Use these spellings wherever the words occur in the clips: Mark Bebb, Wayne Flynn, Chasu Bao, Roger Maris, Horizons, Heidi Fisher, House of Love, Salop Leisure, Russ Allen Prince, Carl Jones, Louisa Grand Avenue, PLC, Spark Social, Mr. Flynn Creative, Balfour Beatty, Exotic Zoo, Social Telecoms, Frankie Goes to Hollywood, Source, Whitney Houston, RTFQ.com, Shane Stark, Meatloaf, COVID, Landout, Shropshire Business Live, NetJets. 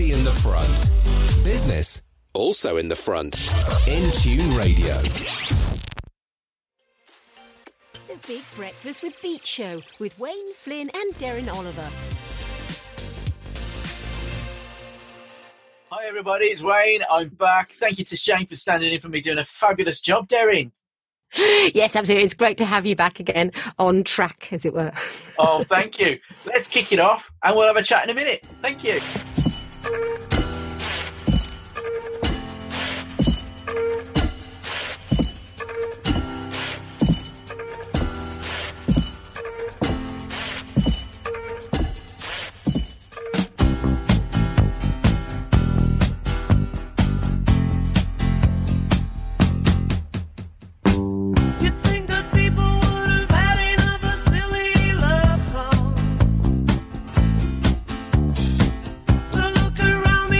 City in the front. Business also in the front. In Tune Radio. The Big Breakfast with Beat Show with Wayne Flynn and Darren Oliver. Hi everybody, it's Wayne. I'm back. Thank you to Shane for standing in for me, doing a fabulous job, Darren. Yes, absolutely. It's great to have you back again on track, as it were. Oh, thank you. Let's kick it off and we'll have a chat in a minute. Thank you. Around me.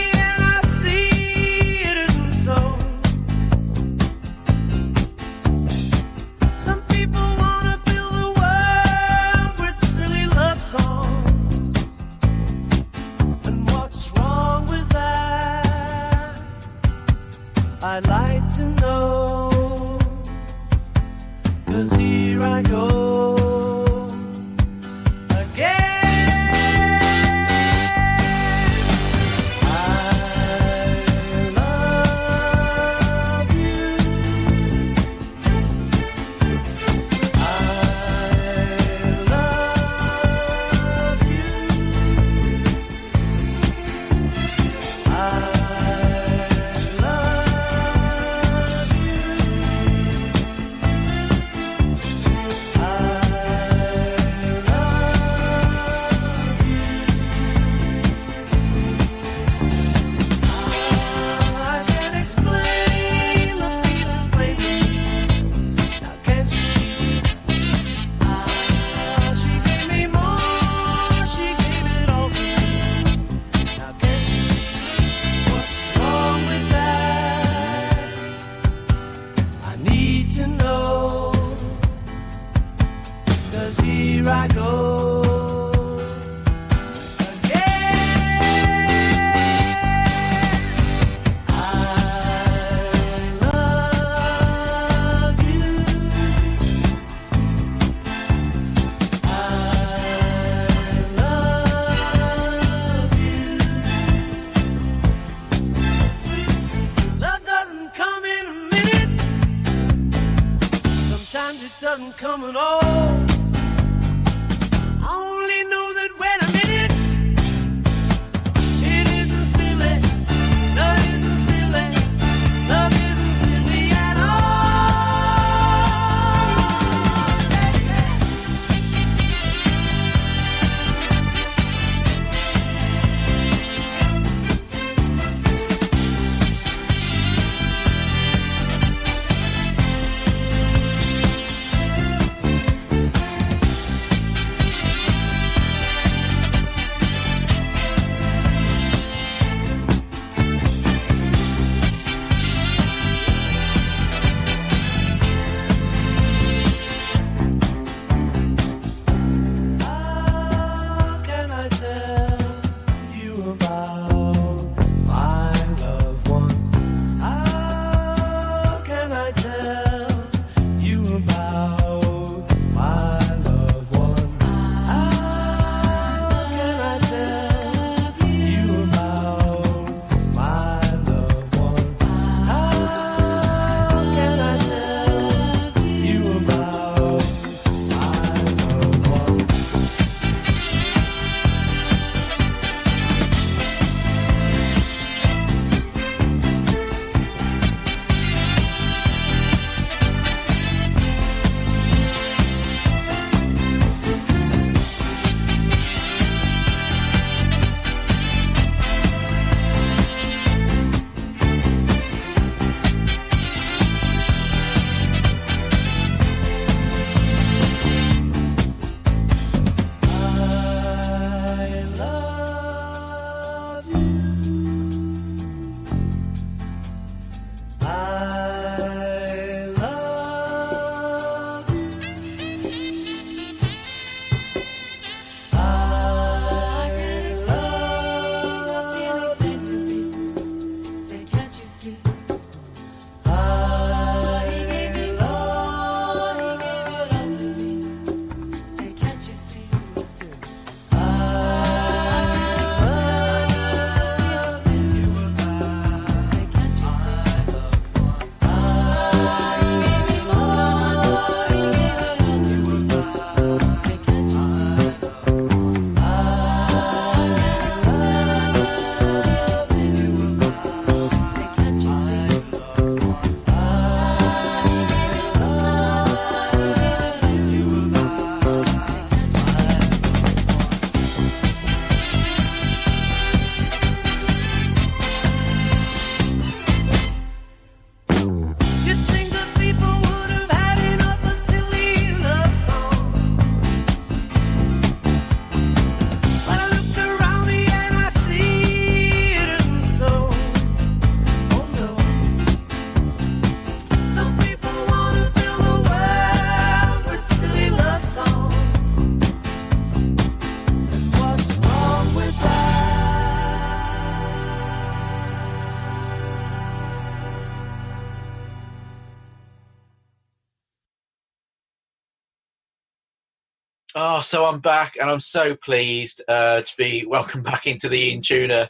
So I'm back, and I'm so pleased to be welcomed back into the In Tune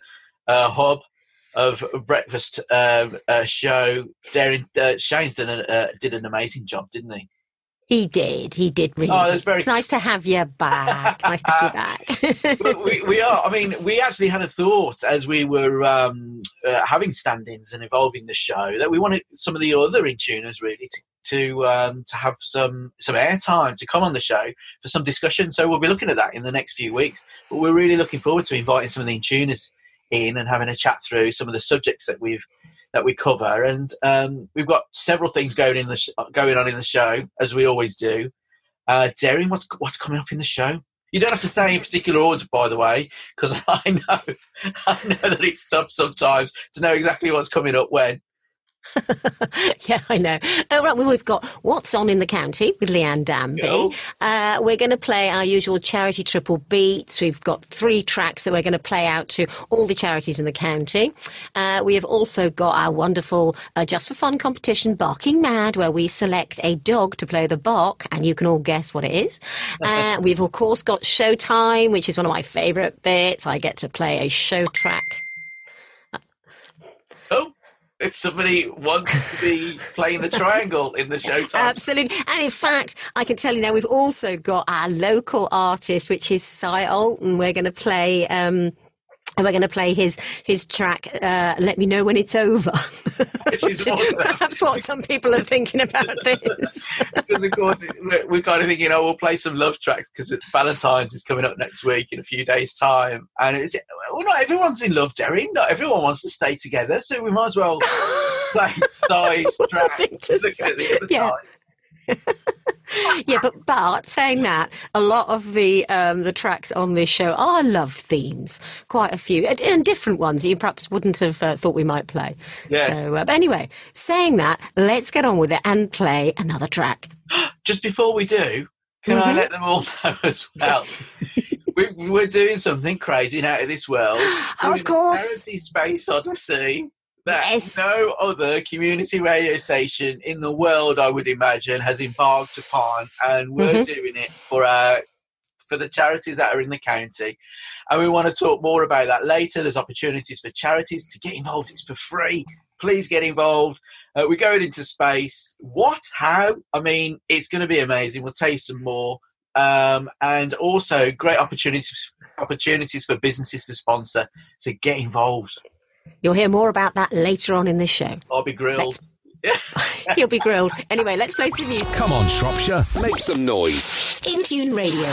hub of breakfast show. Darren, Shane's did an amazing job, didn't he? He did. Really. Oh, that's It's nice to have you back. Nice to be back. But we are. I mean, we actually had a thought as we were having stand-ins and evolving the show that we wanted some of the other in-tuners really to have some airtime to come on the show for some discussion. So we'll be looking at that in the next few weeks. But we're really looking forward to inviting some of the in-tuners in and having a chat through some of the subjects that we cover. And we've got several things going on in the show, as we always do. Darren, what's coming up in the show? You don't have to say in particular order, by the way, because I know that it's tough sometimes to know exactly what's coming up when. Yeah, I know. Right, well, we've got What's On in the County with Leanne Danby. We're going to play our usual charity triple beats. We've got 3 tracks that we're going to play out to all the charities in the county. We have also got our wonderful Just for Fun competition, Barking Mad, where we select a dog to play the bark, and you can all guess what it is. We've, of course, got Showtime, which is one of my favourite bits. I get to play a show track. If somebody wants to be playing the triangle in the Showtime. Absolutely. And in fact, I can tell you now, we've also got our local artist, which is Cy Alton. We're going to play... and we're going to play his track, Let Me Know When It's Over, which is perhaps what some people are thinking about this. Because, of course, we're kind of thinking, we'll play some love tracks because Valentine's is coming up next week in a few days' time. And not everyone's in love, Darren. Not everyone wants to stay together, so we might as well play Cy's track. Yeah, but saying that, a lot of the tracks on this show are love themes, quite a few, and different ones that you perhaps wouldn't have thought we might play. Yes. So, but anyway, saying that, let's get on with it and play another track. Just before we do, can I let them all know as well? We're doing something crazy and out of this world. Oh, of course. Parody Space Odyssey. No other community radio station in the world, I would imagine, has embarked upon, and we're doing it for the charities that are in the county. And we want to talk more about that later. There's opportunities for charities to get involved. It's for free. Please get involved. We're going into space. What? How? I mean, it's going to be amazing. We'll tell you some more. And also great opportunities for businesses to sponsor, to get involved. You'll hear more about that later on in this show. I'll be grilled. You'll be grilled. Anyway, let's play some music. Come on, Shropshire. Make some noise. In Tune Radio.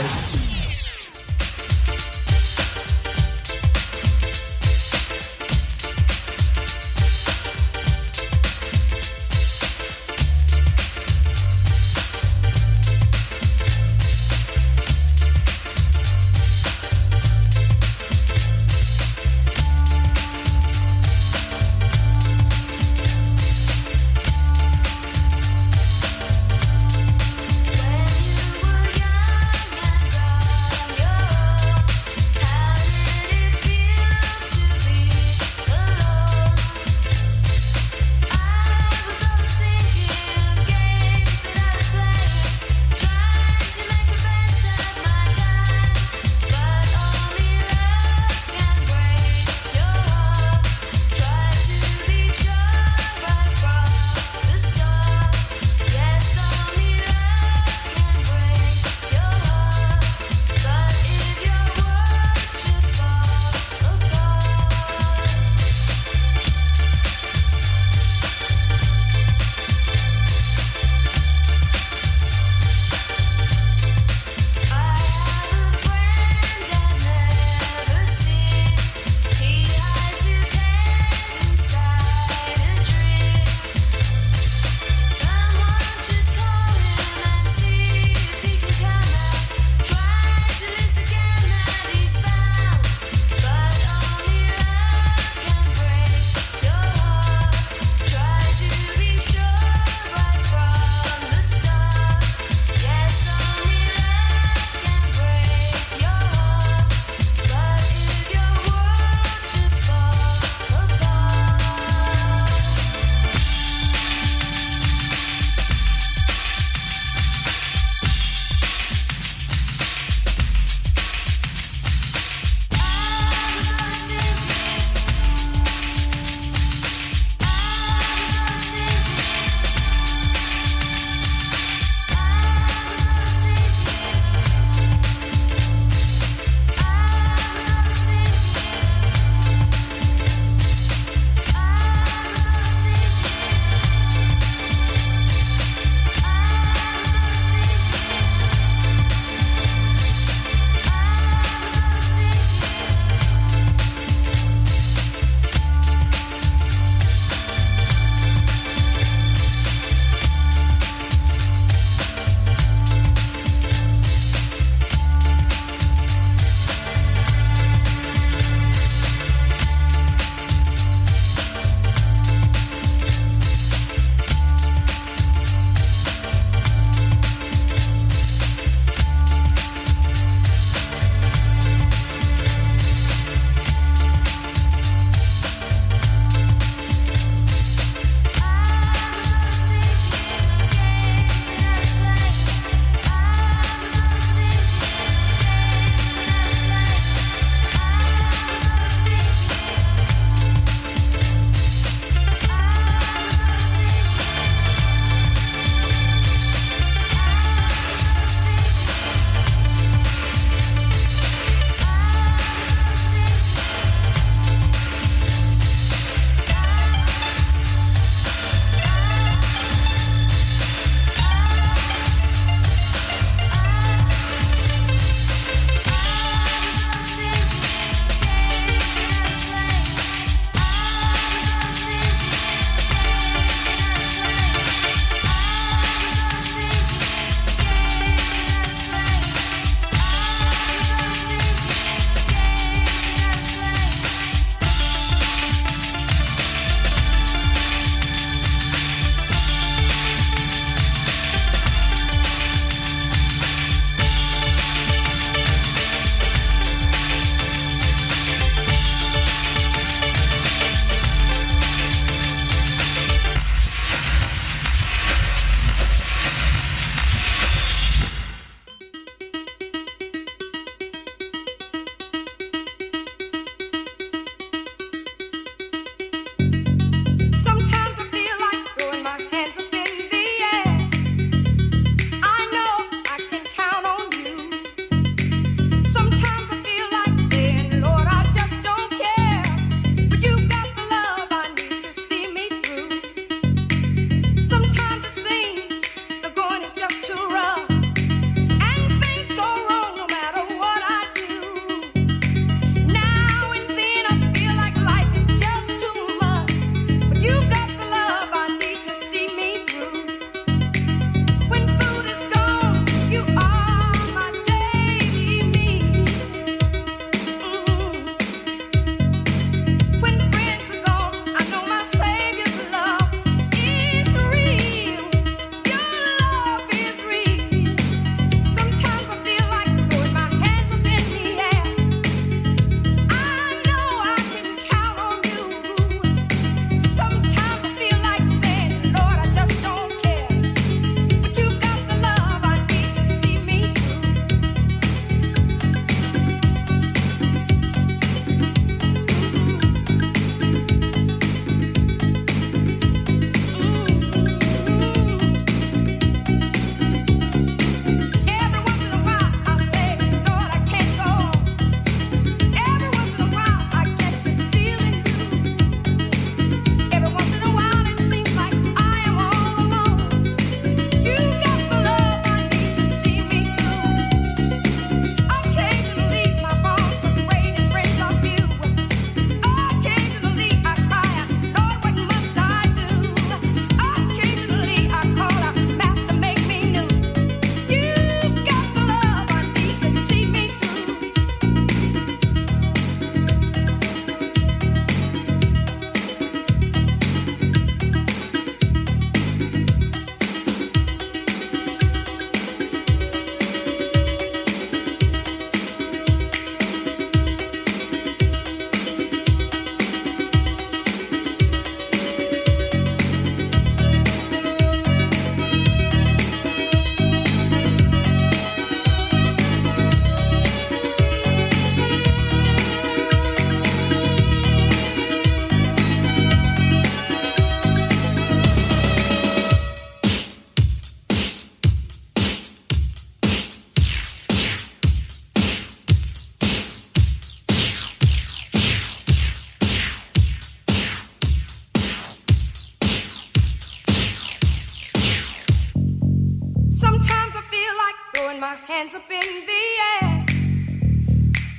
hands up in the air.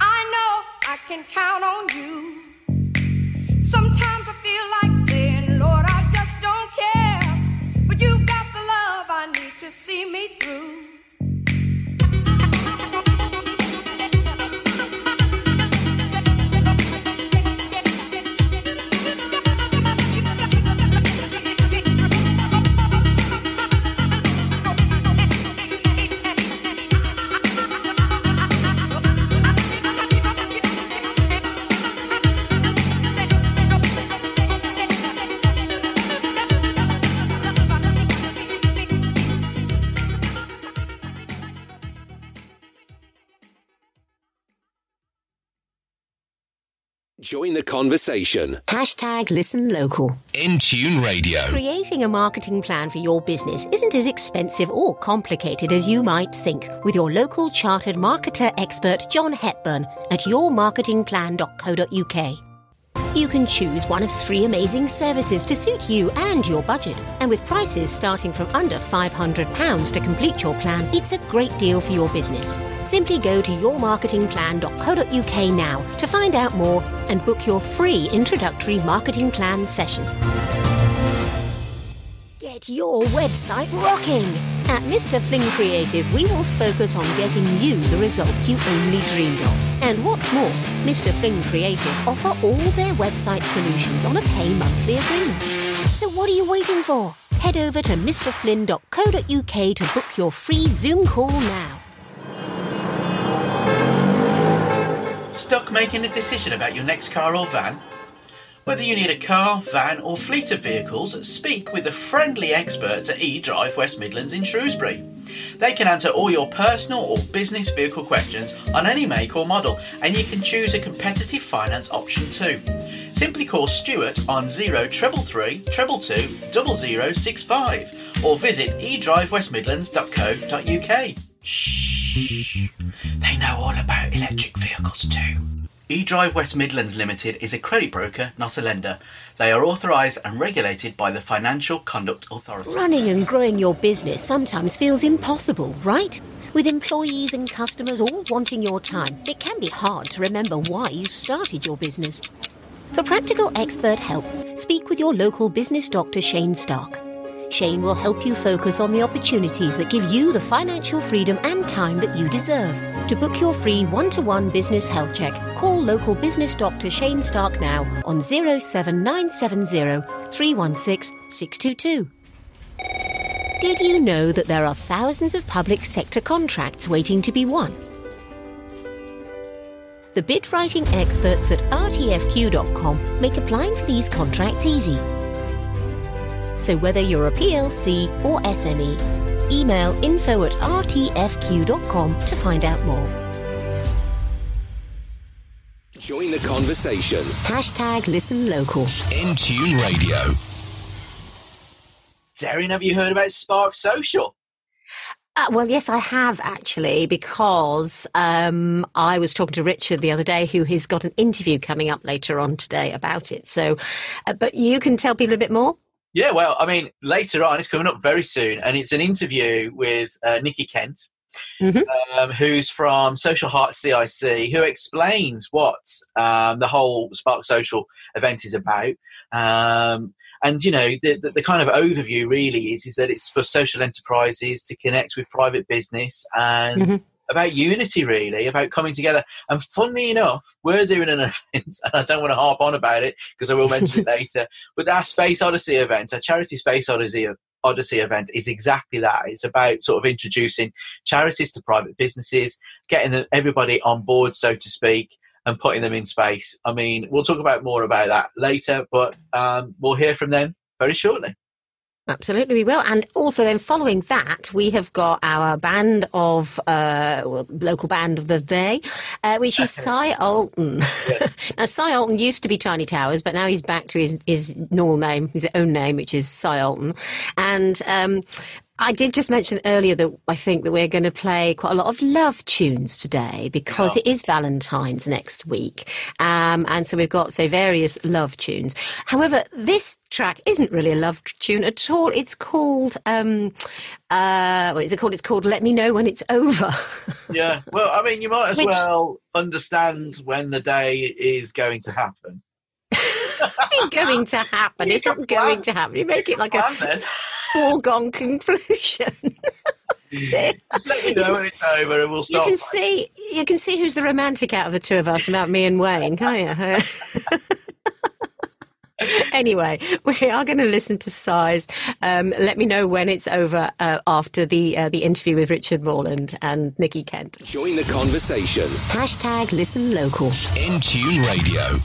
I know I can count on you. Sometimes I feel like saying, Lord, I just don't care. But you've got the love I need to see me through. Join the conversation. Hashtag listen local. In Tune Radio. Creating a marketing plan for your business isn't as expensive or complicated as you might think with your local chartered marketer expert John Hepburn at yourmarketingplan.co.uk. You can choose one of three amazing services to suit you and your budget. And with prices starting from under £500 to complete your plan, it's a great deal for your business. Simply go to yourmarketingplan.co.uk now to find out more and book your free introductory marketing plan session. Get your website rocking! At Mr. Flynn Creative, we will focus on getting you the results you only dreamed of. And what's more, Mr. Flynn Creative offer all their website solutions on a pay monthly agreement. So what are you waiting for? Head over to mrflynn.co.uk to book your free Zoom call now. Stuck making a decision about your next car or van? Whether you need a car, van or fleet of vehicles, speak with the friendly experts at eDrive West Midlands in Shrewsbury. They can answer all your personal or business vehicle questions on any make or model, and you can choose a competitive finance option too. Simply call Stuart on 0333 22 0065 or visit edrivewestmidlands.co.uk. Shh, they know all about electric vehicles too. eDrive West Midlands Limited is a credit broker, not a lender. They are authorised and regulated by the Financial Conduct Authority. Running and growing your business sometimes feels impossible, right? With employees and customers all wanting your time, it can be hard to remember why you started your business. For practical expert help, speak with your local business doctor, Shane Stark. Shane will help you focus on the opportunities that give you the financial freedom and time that you deserve. To book your free one-to-one business health check, call local business doctor Shane Stark now on 07970 316 622. Did you know that there are thousands of public sector contracts waiting to be won? The bid writing experts at RTFQ.com make applying for these contracts easy. So whether you're a PLC or SME, email info@rtfq.com to find out more. Join the conversation. Hashtag listen local. In Tune Radio. Darren, have you heard about Spark Social? Well, yes, I have actually, because I was talking to Richard the other day, who has got an interview coming up later on today about it. So, but you can tell people a bit more. Yeah, well, I mean, later on, it's coming up very soon, and it's an interview with Nikki Kent, who's from Social Hearts CIC, who explains what the whole Spark Social event is about. And, you know, the kind of overview really is that it's for social enterprises to connect with private business and about unity, really, about coming together. And funnily enough, we're doing an event, and I don't want to harp on about it because I will mention it later, but our Space Odyssey event, our charity Space Odyssey event is exactly that. It's about sort of introducing charities to private businesses, getting everybody on board, so to speak, and putting them in space. I mean, we'll talk about more about that later, but we'll hear from them very shortly. Absolutely, we will. And also then following that, we have got our band of, local band of the day, which is Cy Alton. Yes. Now, Cy Alton used to be Tiny Towers, but now he's back to his normal name, his own name, which is Cy Alton. And I did just mention earlier that I think that we're going to play quite a lot of love tunes today because it is Valentine's next week. And so we've got, various love tunes. However, this track isn't really a love tune at all. It's called, what is it called? It's called Let Me Know When It's Over. Yeah, well, I mean, you might as well understand when the day is going to happen. Ain't going to happen. It's not going to happen. You make it like a foregone conclusion. Just let me know when it's over, and we'll stop. You can see who's the romantic out of the two of us, about me and Wayne, can't you? Anyway, we are going to listen to Cy's Let Me Know When It's Over after the interview with Richard Morland and Nikki Kent. Join the conversation. Hashtag Listen Local. In Tune Radio.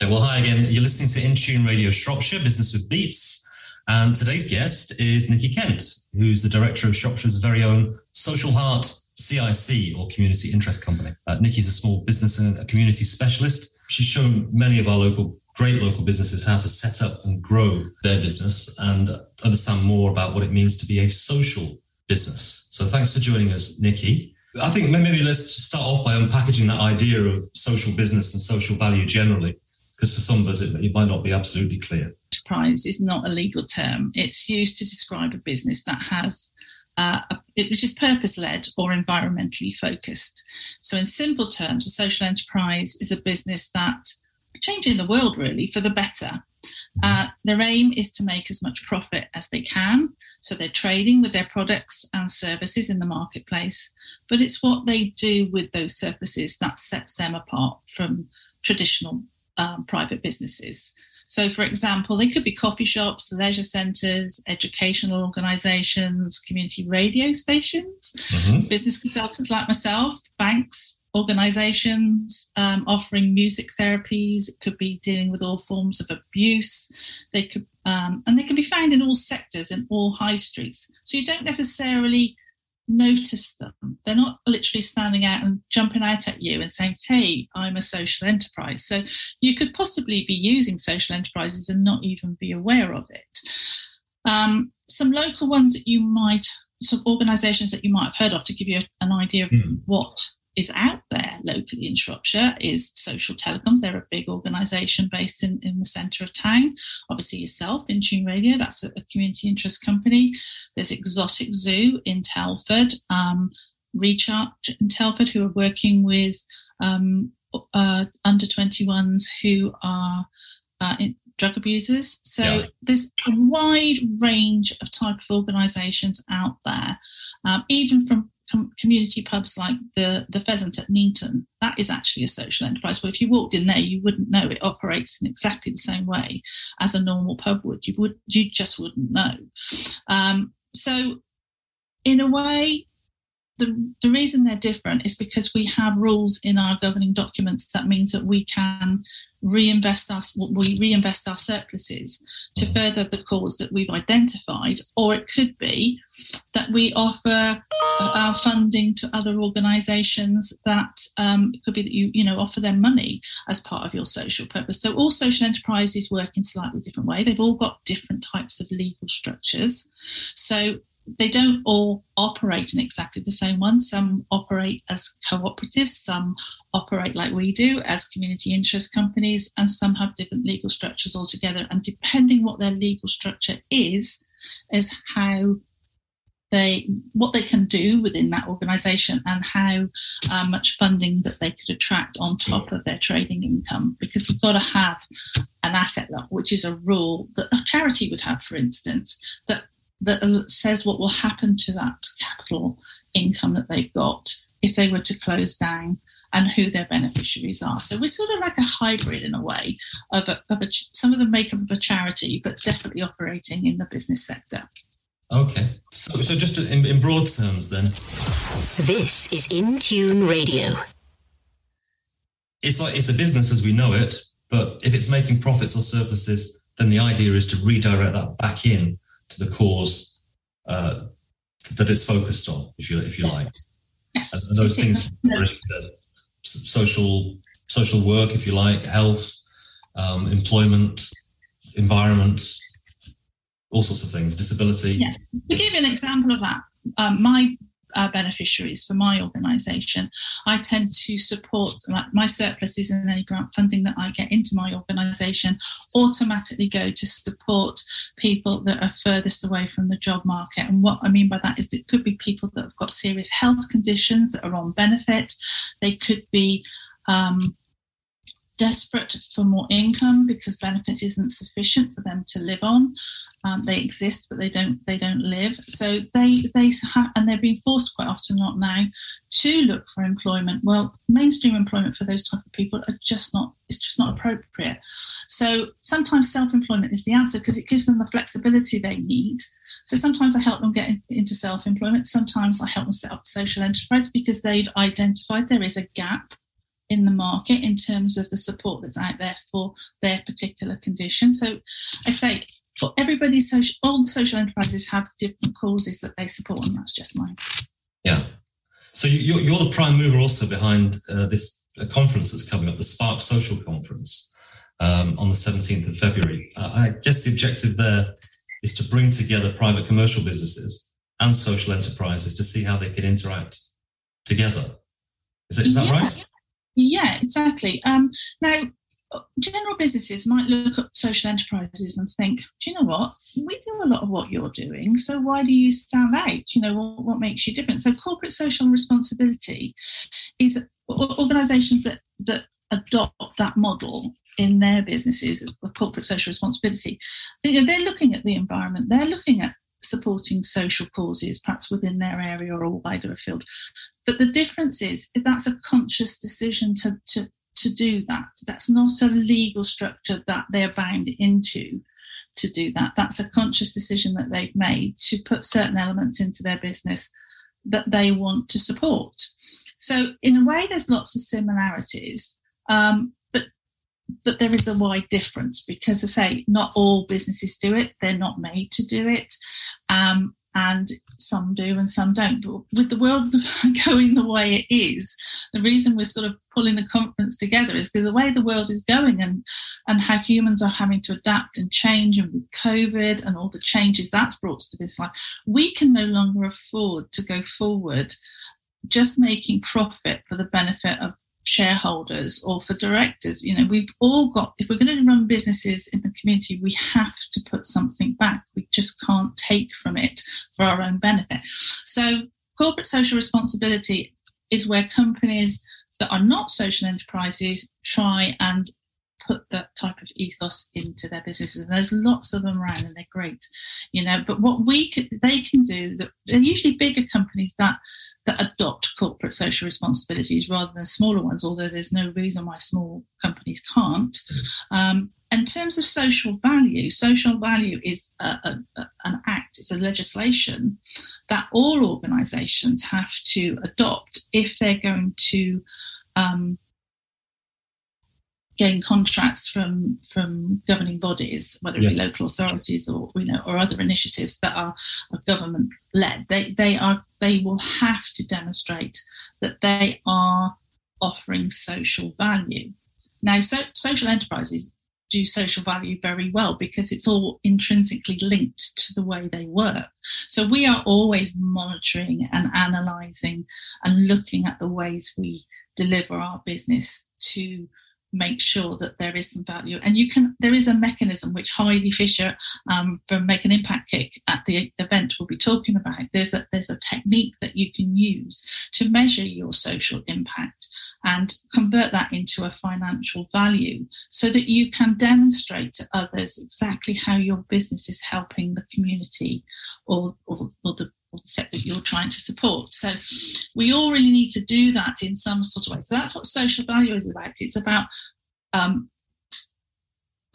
Well, hi again. You're listening to In Tune Radio Shropshire, Business with Beats. And today's guest is Nikki Kent, who's the director of Shropshire's very own Social Heart CIC, or Community Interest Company. Nikki's a small business and a community specialist. She's shown many of our great local businesses how to set up and grow their business and understand more about what it means to be a social business. So thanks for joining us, Nikki. I think maybe let's start off by unpackaging that idea of social business and social value generally. Because for some of us, it might not be absolutely clear. Enterprise is not a legal term. It's used to describe a business that has, which is purpose-led or environmentally focused. So in simple terms, a social enterprise is a business that changing the world really for the better. Their aim is to make as much profit as they can. So they're trading with their products and services in the marketplace, but it's what they do with those services that sets them apart from traditional private businesses. So, for example, they could be coffee shops, leisure centres, educational organisations, community radio stations, business consultants like myself, banks, organisations offering music therapies. It could be dealing with all forms of abuse. They could, and they can be found in all sectors and all high streets. So you don't necessarily notice them. They're not literally standing out and jumping out at you and saying, hey, I'm a social enterprise. So you could possibly be using social enterprises and not even be aware of it. Some local ones that you might, some organisations that you might have heard of to give you an idea of what is out there locally in Shropshire is Social Telecoms. They're a big organisation based in the centre of town. Obviously yourself, In Tune Radio, that's a community interest company. There's Exotic Zoo in Telford, Recharge in Telford, who are working with under-21s who are drug abusers. So there's a wide range of type of organisations out there, even from community pubs like the Pheasant at Neenton. That is actually a social enterprise, but if you walked in there you wouldn't know it operates in exactly the same way as a normal pub would. You just wouldn't know. So in a way the reason they're different is because we have rules in our governing documents that means that we can reinvest our surpluses to further the cause that we've identified, or it could be that we offer our funding to other organisations that it could be that you offer them money as part of your social purpose. So all social enterprises work in slightly different way. They've all got different types of legal structures. So they don't all operate in exactly the same one. Some operate as cooperatives, some operate like we do as community interest companies, and some have different legal structures altogether. And depending what their legal structure is how what they can do within that organisation and how much funding that they could attract on top of their trading income, because you've got to have an asset lock, which is a rule that a charity would have, for instance, that says what will happen to that capital income that they've got if they were to close down and who their beneficiaries are. So we're sort of like a hybrid in a way of some of the makeup of a charity, but definitely operating in the business sector. Okay. So just in broad terms then. This is In Tune Radio. It's a business as we know it, but if it's making profits or surpluses, then the idea is to redirect that back in to the cause that it's focused on, if you like. Yes. And those things, social work, if you like, health, employment, environment, all sorts of things, disability. Yes. To give you an example of that, my beneficiaries for my organisation, I tend to support, like, my surpluses and any grant funding that I get into my organisation automatically go to support people that are furthest away from the job market. And what I mean by that is it could be people that have got serious health conditions that are on benefit. They could be desperate for more income because benefit isn't sufficient for them to live on. They exist, but they don't live. So and they're being forced quite often, not now, to look for employment. Well, mainstream employment for those type of people is just not appropriate. So sometimes self-employment is the answer because it gives them the flexibility they need. So sometimes I help them get into self-employment. Sometimes I help them set up social enterprise because they've identified there is a gap in the market in terms of the support that's out there for their particular condition. So I'd say, but everybody's social, all the social enterprises have different causes that they support, and that's just mine. Yeah. So you're the prime mover also behind this conference that's coming up, the Spark Social Conference, on the 17th of February. I guess the objective there is to bring together private commercial businesses and social enterprises to see how they can interact together. Is that right? Yeah, exactly. Now, general businesses might look at social enterprises and think, do you know what, we do a lot of what you're doing, so why do you stand out? You know, what makes you different? So corporate social responsibility is organisations that adopt that model in their businesses of corporate social responsibility. You know, they're looking at the environment, they're looking at supporting social causes, perhaps within their area or wider field. But the difference is that's a conscious decision to do that. That's not a legal structure that they're bound into to do that. That's a conscious decision that they've made to put certain elements into their business that they want to support. So in a way, there's lots of similarities, but there is a wide difference because, as I say, not all businesses do it. They're not made to do it. And some do and some don't. But with the world going the way it is, the reason we're sort of pulling the conference together is because the way the world is going and how humans are having to adapt and change, and with COVID and all the changes that's brought to this life, we can no longer afford to go forward just making profit for the benefit of shareholders or for directors. You know, we've all got, if we're going to run businesses in the community, we have to put something back. We just can't take from it for our own benefit. So corporate social responsibility is where companies that are not social enterprises try and put that type of ethos into their businesses. And there's lots of them around, and they're great, you know. But what they can do, that they're usually bigger companies that adopt corporate social responsibilities rather than smaller ones, although there's no reason why small companies can't. In terms of social value is an act, it's a legislation that all organisations have to adopt if they're going to gain contracts from governing bodies, whether it be local authorities or, you know, or other initiatives that are government led. They will have to demonstrate that they are offering social value. Now, social enterprises do social value very well because it's all intrinsically linked to the way they work. So we are always monitoring and analysing and looking at the ways we deliver our business to make sure that there is some value. And there is a mechanism which Heidi Fisher from Make an Impact Kick at the event will be talking about. There's a technique that you can use to measure your social impact and convert that into a financial value so that you can demonstrate to others exactly how your business is helping the community or the sector that you're trying to support. So we all really need to do that in some sort of way. So that's what social value is about. It's about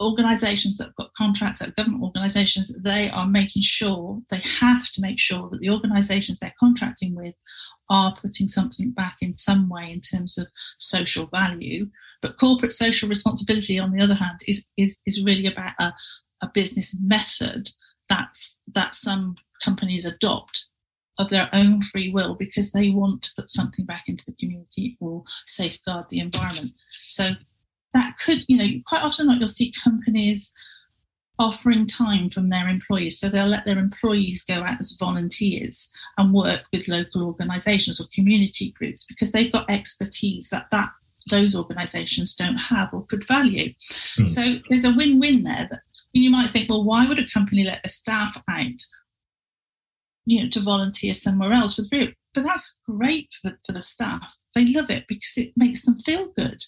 organisations that have got contracts, that are government organisations. They are making sure, they have to make sure that the organisations they're contracting with are putting something back in some way in terms of social value. But corporate social responsibility, on the other hand, is really about a business method that some companies adopt of their own free will because they want to put something back into the community or safeguard the environment. So that could, you know, quite often you'll see companies offering time from their employees. So they'll let their employees go out as volunteers and work with local organisations or community groups because they've got expertise that those organisations don't have or could value. Mm. So there's a win-win there. That you might think, well, why would a company let the staff out, to volunteer somewhere else with group? But that's great for the staff. They love it because it makes them feel good.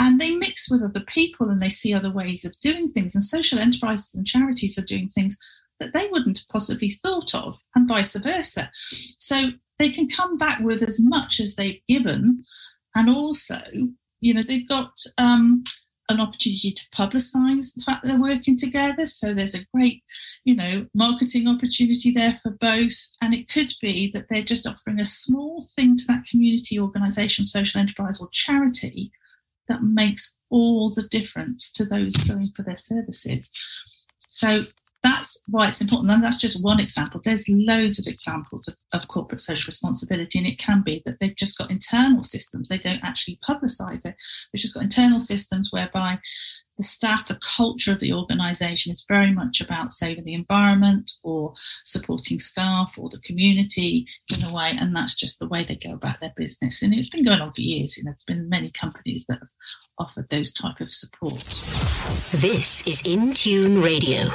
And they mix with other people and they see other ways of doing things. And social enterprises and charities are doing things that they wouldn't have possibly thought of, and vice versa. So they can come back with as much as they've given. And also, they've got an opportunity to publicise the fact that they're working together. So there's a great, marketing opportunity there for both. And it could be that they're just offering a small thing to that community organisation, social enterprise or charity that makes all the difference to those going for their services. So that's why it's important. And that's just one example. There's loads of examples of corporate social responsibility, and it can be that they've just got internal systems. They don't actually publicise it. They've just got internal systems whereby the staff, the culture of the organisation is very much about saving the environment or supporting staff or the community in a way, and that's just the way they go about their business. And it's been going on for years. There's been many companies that have offered those type of support. This is In Tune Radio.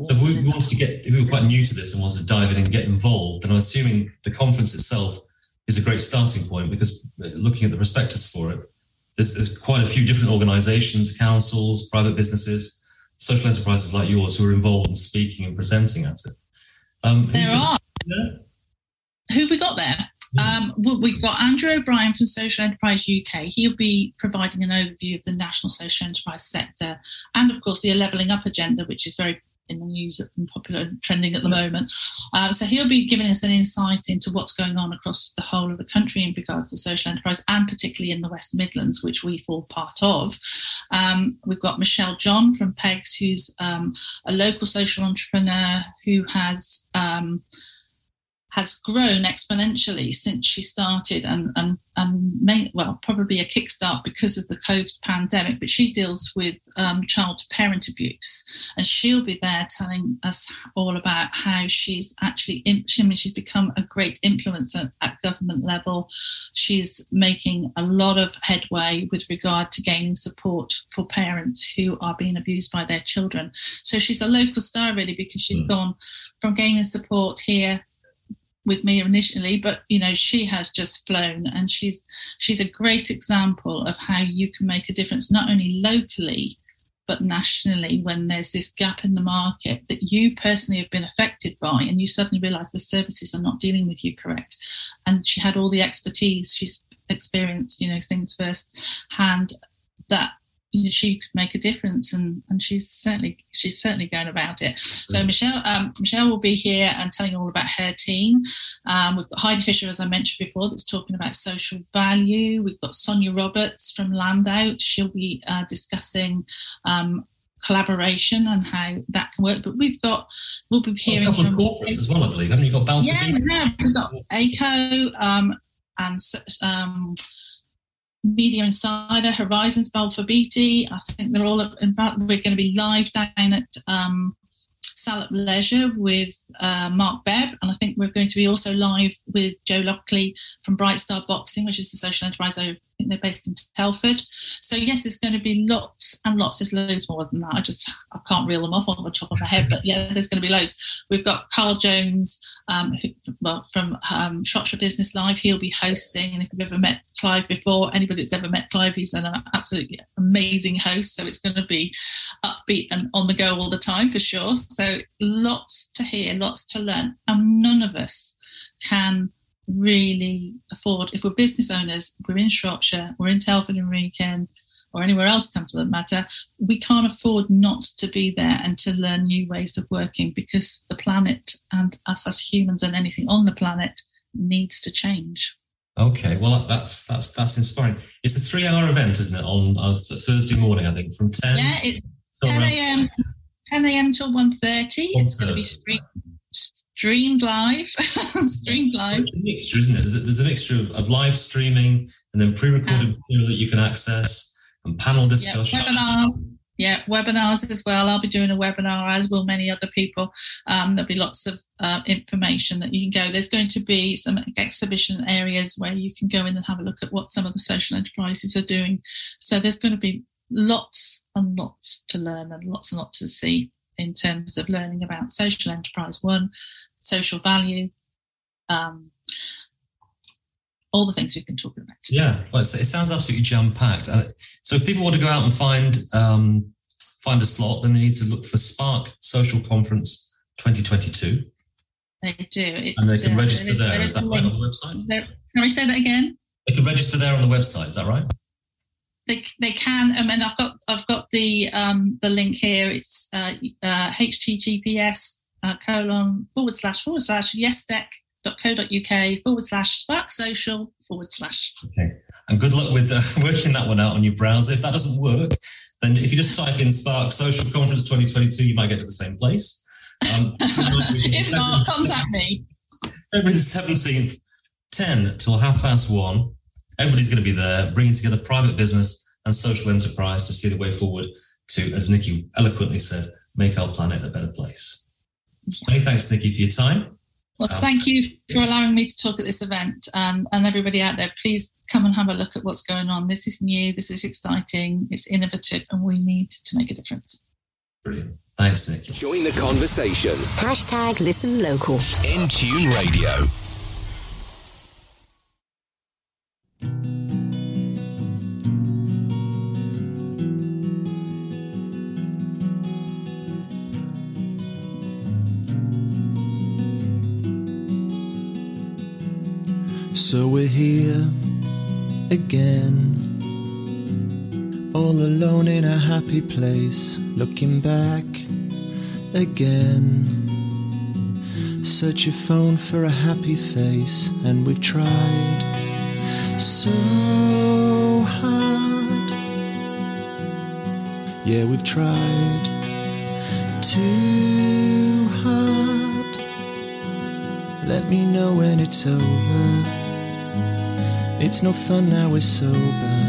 So if we wanted to we were quite new to this and wanted to dive in and get involved, and I'm assuming the conference itself is a great starting point, because looking at the prospectus for it, there's quite a few different organisations, councils, private businesses, social enterprises like yours who are involved in speaking and presenting at it. There are. Who have we got there? Yeah. We've got Andrew O'Brien from Social Enterprise UK. He'll be providing an overview of the national social enterprise sector and, of course, the levelling up agenda, which is very in the news and popular and trending at the moment. So he'll be giving us an insight into what's going on across the whole of the country in regards to social enterprise, and particularly in the West Midlands, which we fall part of. We've got Michelle John from PEGS, who's a local social entrepreneur who has grown exponentially since she started and made, probably a kickstart because of the COVID pandemic, but she deals with child parent abuse, and she'll be there telling us all about how she's she's become a great influencer at government level. She's making a lot of headway with regard to gaining support for parents who are being abused by their children. So she's a local star really, because she's gone from gaining support here with me initially, but she has just flown, and she's a great example of how you can make a difference not only locally but nationally when there's this gap in the market that you personally have been affected by, and you suddenly realize the services are not dealing with you correct. And she had all the expertise, she's experienced things first hand, that she could make a difference, and she's certainly going about it. So Michelle will be here and telling all about her team. We've got Heidi Fisher, as I mentioned before, that's talking about social value. We've got Sonia Roberts from Landout. She'll be discussing collaboration and how that can work. But we'll be hearing a couple of corporates as well, I believe. Haven't you got Balfour? Yeah, we've got ACO and Media Insider, Horizons, Balfour Beatty. I think they're all about. We're going to be live down at Salop Leisure with Mark Bebb, and I think we're going to be also live with Joe Lockley from Bright Star Boxing, which is the social enterprise. I think they're based in Telford. So yes, there's going to be lots and lots. There's loads more than that. I can't reel them off on the top of my head, but yeah, there's going to be loads. We've got Carl Jones, from Shropshire Business Live. He'll be hosting, and if you've ever met Clive before, anybody that's ever met Clive, he's an absolutely amazing host. So it's going to be upbeat and on the go all the time for sure. So lots to hear, lots to learn, and none of us can really afford, if we're business owners, we're in Shropshire, we're in Telford and Wrekin, or anywhere else come to the matter, we can't afford not to be there and to learn new ways of working, because the planet and us as humans and anything on the planet needs to change. Okay, well, that's inspiring. It's a 3-hour event, isn't it, on Thursday morning, I think, from 10? Yeah, it's 10 a.m. till 1:30. It's going to be streamed live. It's a mixture, isn't it? There's a mixture of live streaming and then pre-recorded material that you can access, and panel discussion. Webinar. Yeah, webinars as well. I'll be doing a webinar, as will many other people. There'll be lots of information that you can go. There's going to be some exhibition areas where you can go in and have a look at what some of the social enterprises are doing. So there's going to be lots and lots to learn and lots to see in terms of learning about social enterprise one, social value, all the things we've been talking about today. Yeah, well, it sounds absolutely jam-packed. So if people want to go out and find a slot, then they need to look for Spark Social Conference 2022. They do. And they can register there. Is that right on the website? Can I say that again? They can register there on the website. Is that right? They can. And I've got the link here. It's https://yesdec.co.uk/sparksocial/. Okay, and good luck with working that one out on your browser. If that doesn't work, then if you just type in Spark Social Conference 2022, you might get to the same place. If not, contact me. February the 17th, 10 till 1:30. Everybody's going to be there, bringing together private business and social enterprise to see the way forward to, as Nikki eloquently said, make our planet a better place. Yeah. Many thanks, Nikki, for your time. Well, thank you for allowing me to talk at this event, and everybody out there, please come and have a look at what's going on. This is new, this is exciting, it's innovative, and we need to make a difference. Brilliant. Thanks, Nikki. Join the conversation. #ListenLocal. In Tune Radio. So we're here again, all alone in a happy place, looking back again. Search your phone for a happy face, and we've tried so hard. Yeah, we've tried too hard. Let me know when it's over. It's no fun now we're sober.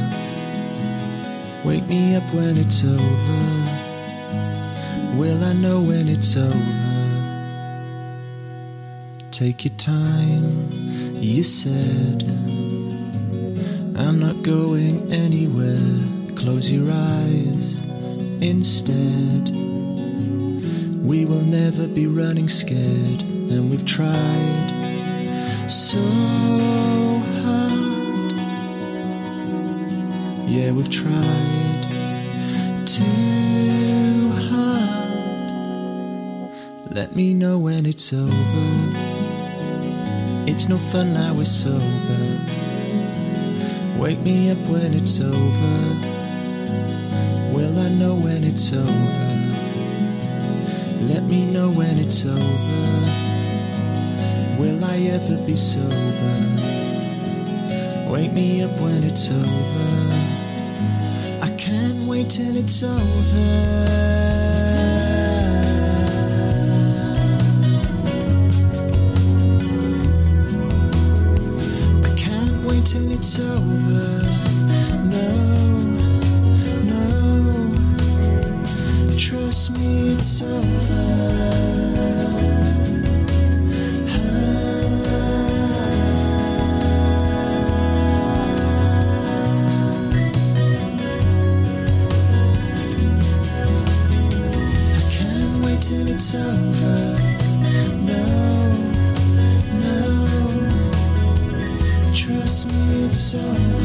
Wake me up when it's over. Will I know when it's over? Take your time, you said. I'm not going anywhere. Close your eyes instead. We will never be running scared, and we've tried so hard. Yeah, we've tried too hard. Let me know when it's over. It's no fun now we're sober. Wake me up when it's over. Will I know when it's over? Let me know when it's over. Will I ever be sober? Wake me up when it's over. Can't wait till it's over. I can't wait till it's over. No, trust me, it's over. It's over. No, trust me, it's over.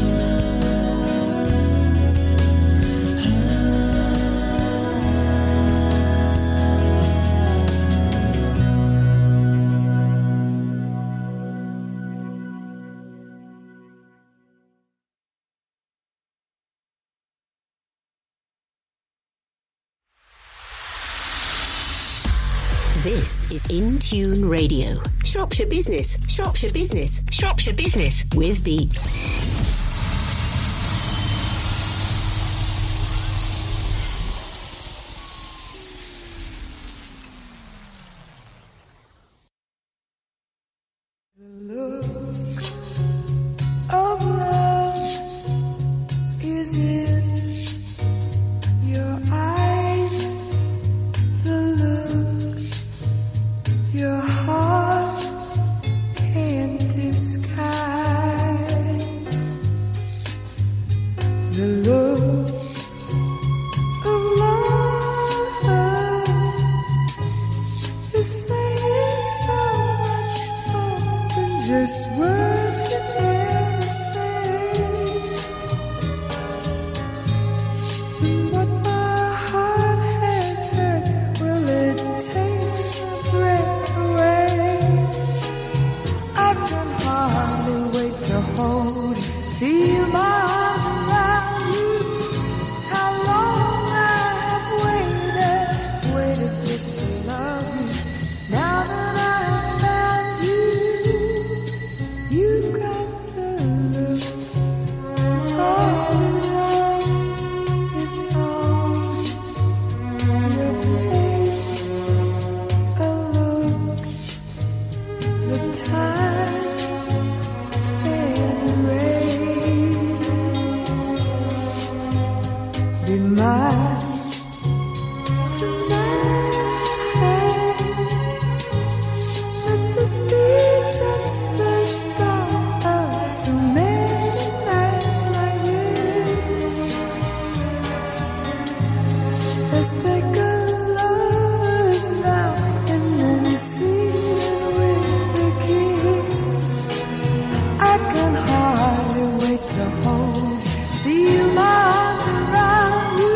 This is In Tune Radio. Shropshire Business, Shropshire Business, Shropshire Business with Beats. The look of love is in your eyes. be mine tonight. Let this be just the start of so many nights like this. Let's take a lover's vow and then see it with a kiss. I can hardly wait to hold you, feel my arms around you.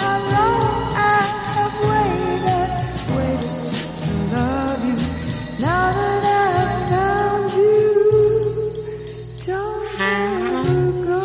How long I have waited just to love you. Now that I've found you, don't ever go.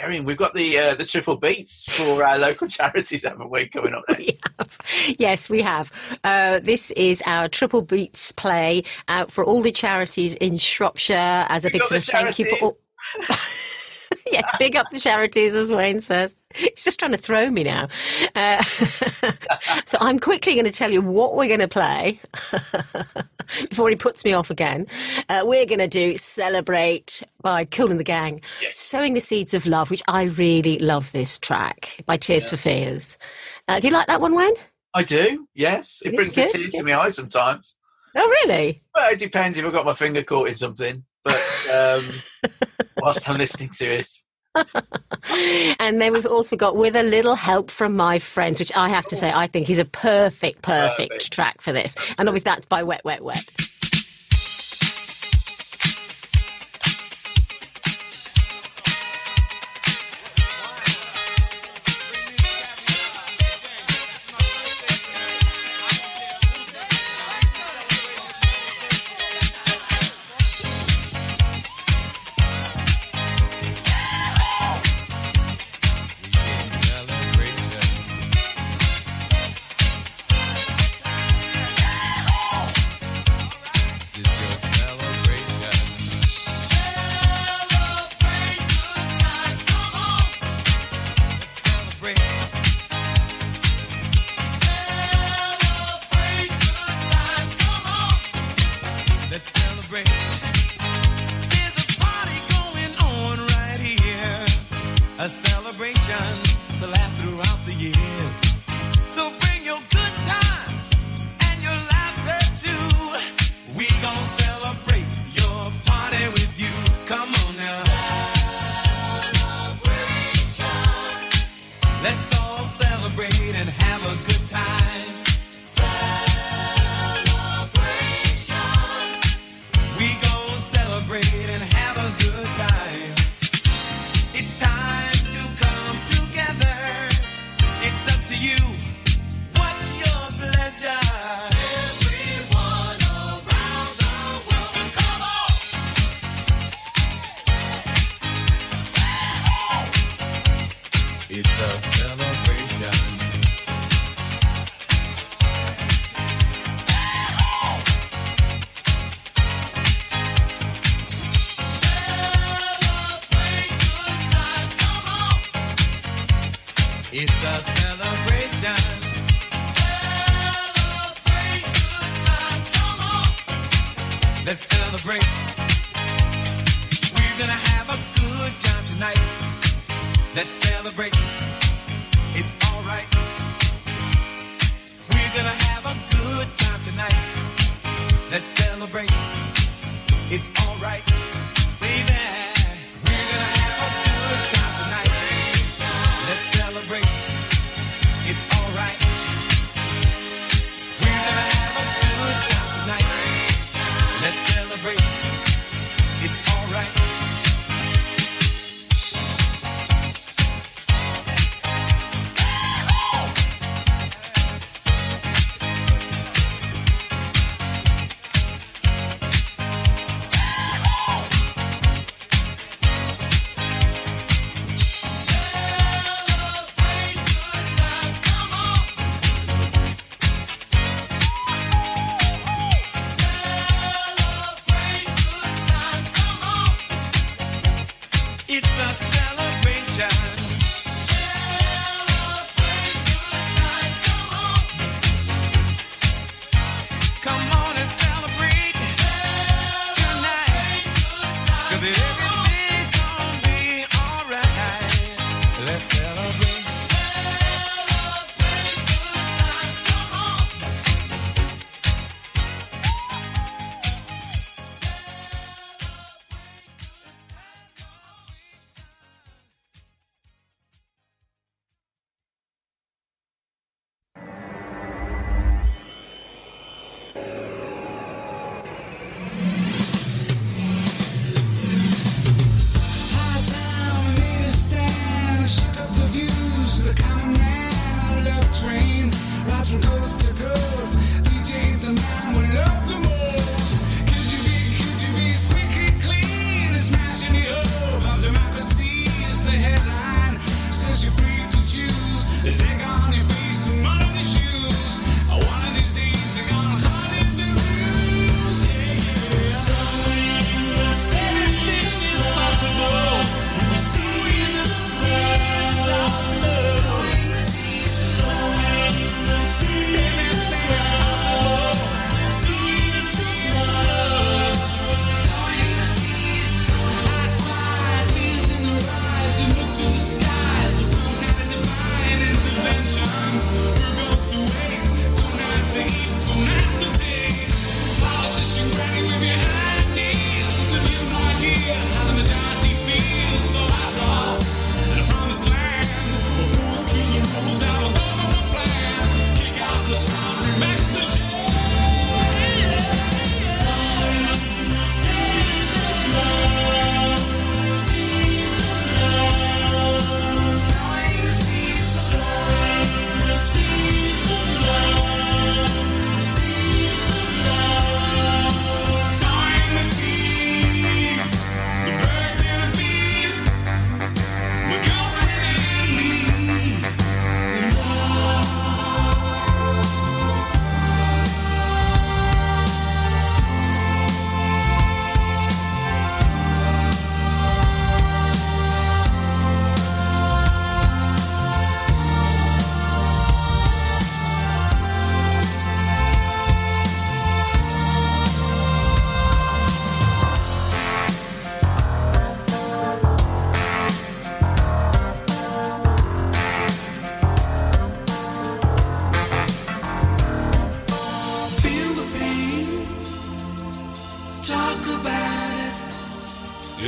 vegetarian. We've got the truffle beets for our local charities, haven't we, coming up next? Yes, we have. This is our Triple Beets play out for all the charities in Shropshire as a big sort of thank you for all... Yes, big up the charities, as Wayne says. He's just trying to throw me now. So I'm quickly going to tell you what we're going to play before he puts me off again. We're going to do Celebrate by Cool and the Gang. Yes. Sowing the Seeds of Love, which I really love this track by Tears for Fears. Do you like that one, Wayne? I do, yes. It brings a tear to my eye sometimes. Oh, really? Well, it depends if I've got my finger caught in something. But whilst I'm listening to it. And then we've also got With a Little Help from My Friends, which I have to say I think is a perfect track for this. And obviously that's by Wet, Wet, Wet. It's all right.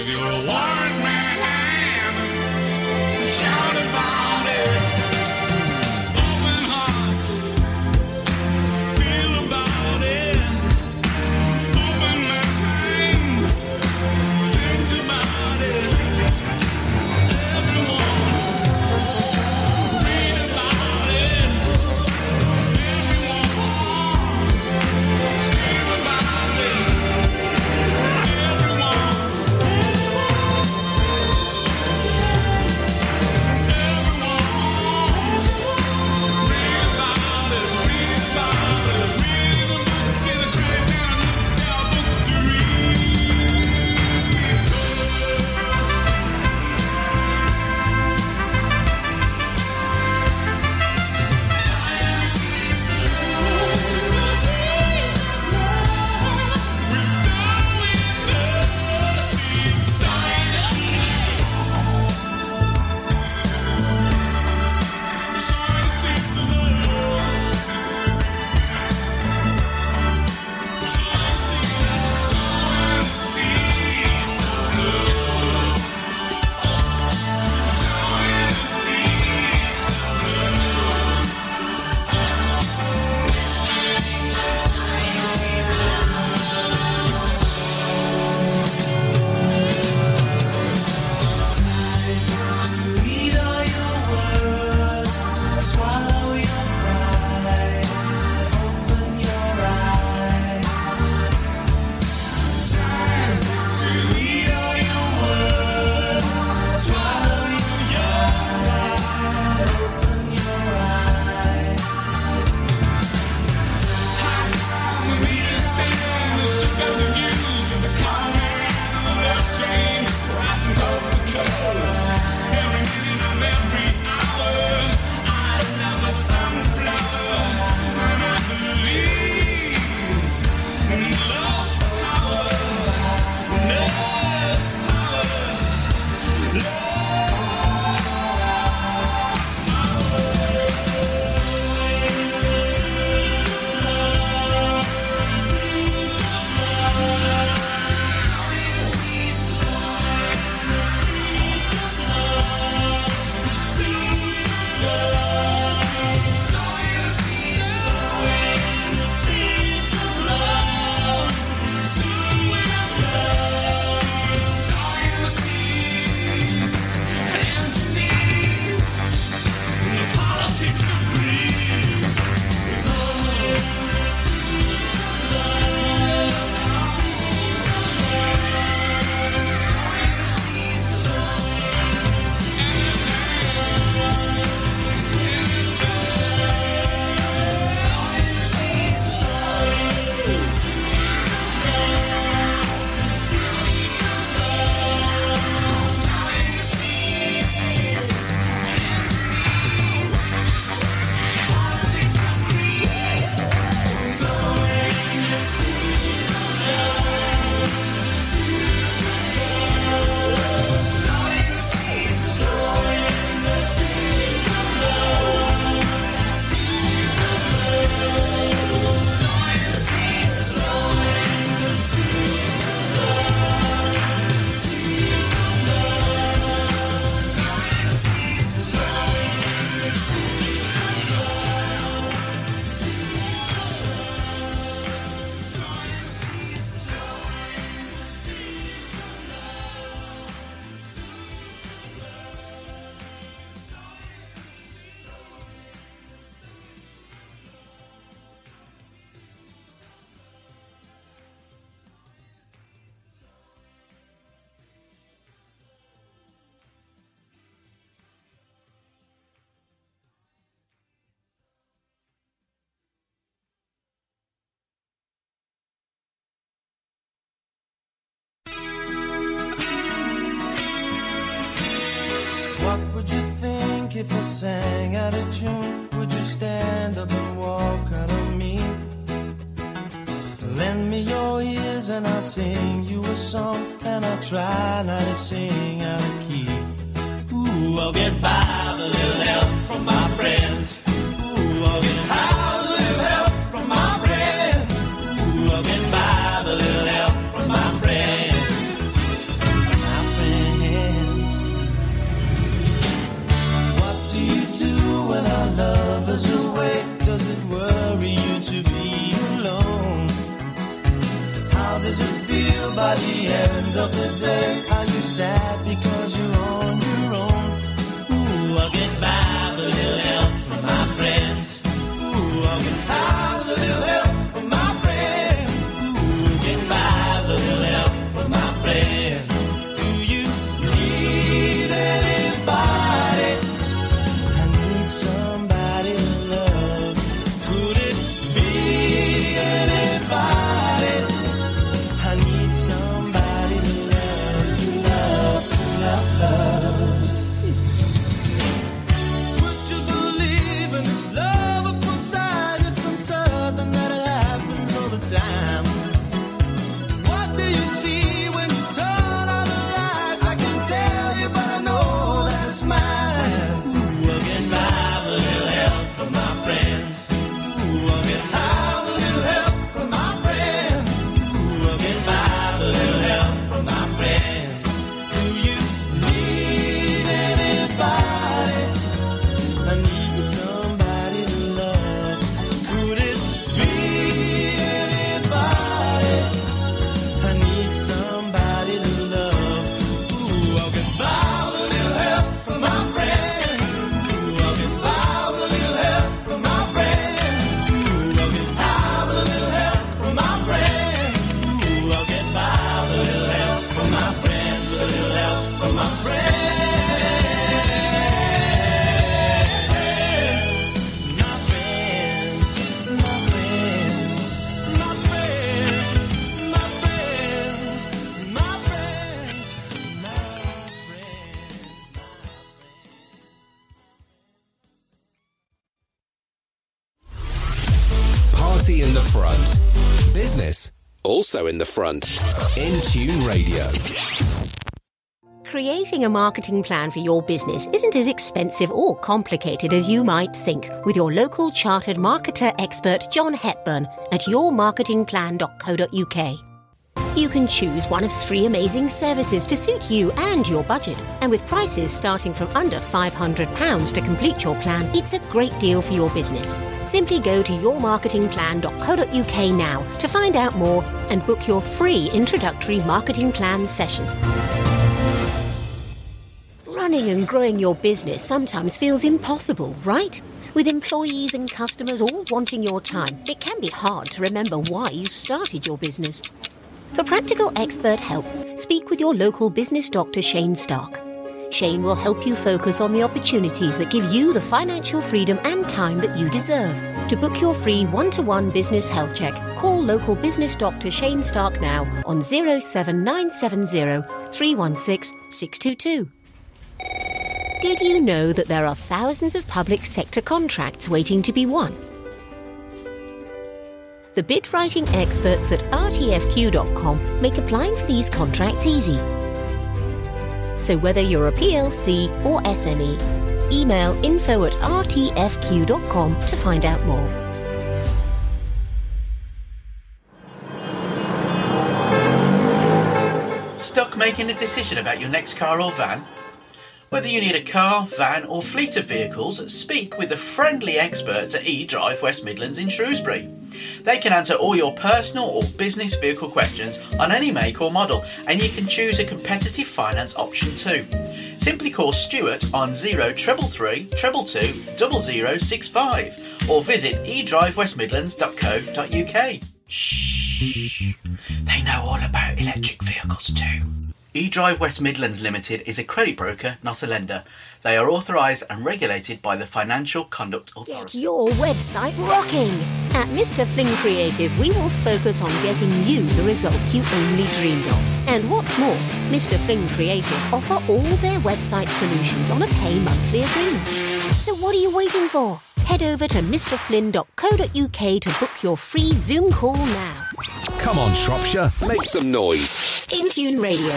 If you're a warrant man, shout about it. Open hearts, feel about it. Open minds, think about it. Everyone, read about it. Everyone, scream about it. What would you think if I sang out of tune? Would you stand up and walk out of me? Lend me your ears and I'll sing you a song, and I'll try not to sing out of key. Ooh, I'll get by with a little help from my friends. Ooh, I'll get high with a little help from my friends. Ooh, I'll get by with a little help from my friends. I by the end of the day. Are you sad because you're on your own? Ooh, I'll get by with a little help from my friends. Ooh, I'll get by with a little help from my friends. Ooh, I'll get by with a little help from my friends. Do you need anybody? I need somebody to love. Could it be anybody? Also in the front. In Tune Radio. Creating a marketing plan for your business isn't as expensive or complicated as you might think with your local chartered marketer expert John Hepburn at yourmarketingplan.co.uk. You can choose one of three amazing services to suit you and your budget. And with prices starting from under £500 to complete your plan, it's a great deal for your business. Simply go to yourmarketingplan.co.uk now to find out more and book your free introductory marketing plan session. Running and growing your business sometimes feels impossible, right? With employees and customers all wanting your time, it can be hard to remember why you started your business. For practical expert help, speak with your local business doctor, Shane Stark. Shane will help you focus on the opportunities that give you the financial freedom and time that you deserve. To book your free one-to-one business health check, call local business doctor Shane Stark now on 07970 316 622. Did you know that there are thousands of public sector contracts waiting to be won? The bid writing experts at RTFQ.com make applying for these contracts easy. So whether you're a PLC or SME, email info@rtfq.com to find out more. Stuck making a decision about your next car or van? Whether you need a car, van or fleet of vehicles, speak with the friendly experts at eDrive West Midlands in Shrewsbury. They can answer all your personal or business vehicle questions on any make or model, and you can choose a competitive finance option too. Simply call Stuart on 0333 222 0065 or visit edrivewestmidlands.co.uk. Shh, they know all about electric vehicles too. eDrive West Midlands Limited is a credit broker, not a lender. They are authorised and regulated by the Financial Conduct Authority. Get your website rocking! At Mr. Flynn Creative, we will focus on getting you the results you only dreamed of. And what's more, Mr. Flynn Creative offer all their website solutions on a pay monthly agreement. So what are you waiting for? Head over to mrflynn.co.uk to book your free Zoom call now. Come on, Shropshire, make some noise. In Tune Radio.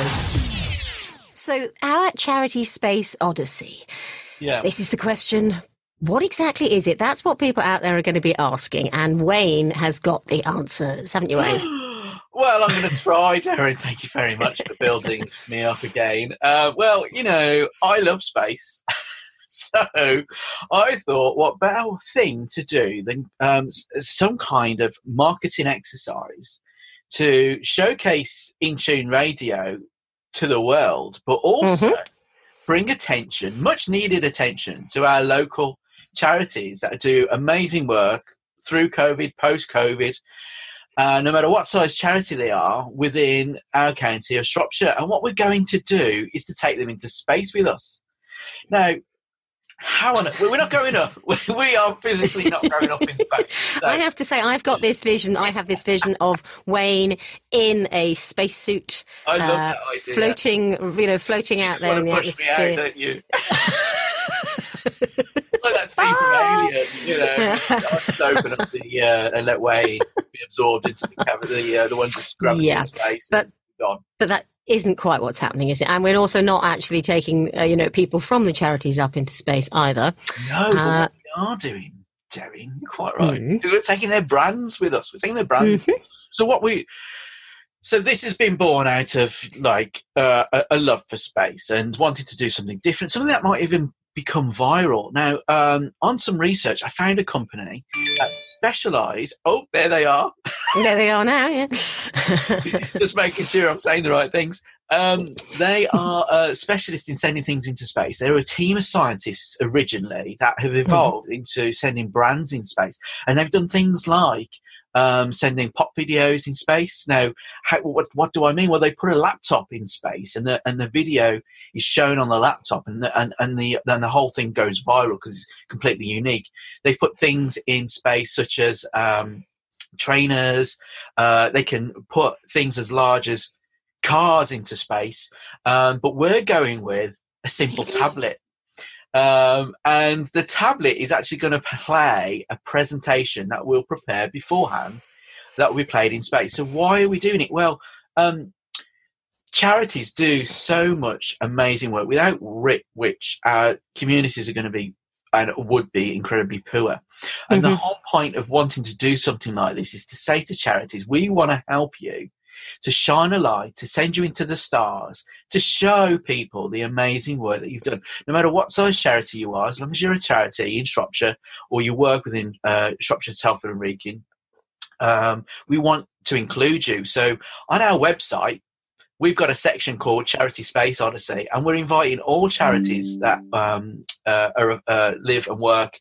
So, our charity space Odyssey. Yeah. This is the question, what exactly is it? That's what people out there are going to be asking. And Wayne has got the answers, haven't you, Wayne? Well, I'm going to try, Darren. Thank you very much for building me up again. Well, you know, I love space. So I thought, what better thing to do than some kind of marketing exercise to showcase In Tune Radio to the world, but also bring attention, much needed attention, to our local charities that do amazing work through COVID, post-COVID, no matter what size charity they are, within our county of Shropshire. And what we're going to do is to take them into space with us. Now, how on earth? We're not going up. We are physically not going up in space. So. I have to say, I have this vision of Wayne in a spacesuit, I love that idea. floating out there in the atmosphere. You don't you? Like that scene from Alien, just open up the and let Wayne be absorbed into the ones that's gravity in space. But, and gone. But that isn't quite what's happening, is it? And we're also not actually taking people from the charities up into space either. No, but what we are doing, Darren, quite right. We're taking their brands with us. We're taking their brands. So So this has been born out of a love for space and wanted to do something different, something that might even become viral. Now, on some research, I found a company that specialise... Oh, there they are. There they are now, yeah. Just making sure I'm saying the right things. They are a specialist in sending things into space. They're a team of scientists originally that have evolved into sending brands in space. And they've done things like sending pop videos in space. Now, what do I mean? Well, they put a laptop in space, and the video is shown on the laptop, and the whole thing goes viral because it's completely unique. They've put things in space such as trainers. They can put things as large as cars into space, but we're going with a simple tablet. And the tablet is actually going to play a presentation that we'll prepare beforehand that will be played in space. So why are we doing it? Well, charities do so much amazing work, without which our communities are going to be and would be incredibly poor. And the whole point of wanting to do something like this is to say to charities, we want to help you, to shine a light, to send you into the stars, to show people the amazing work that you've done. No matter what size charity you are, as long as you're a charity in Shropshire or you work within Shropshire's Telford and Wrekin, we want to include you. So on our website, we've got a section called Charity Space Odyssey, and we're inviting all charities that live and work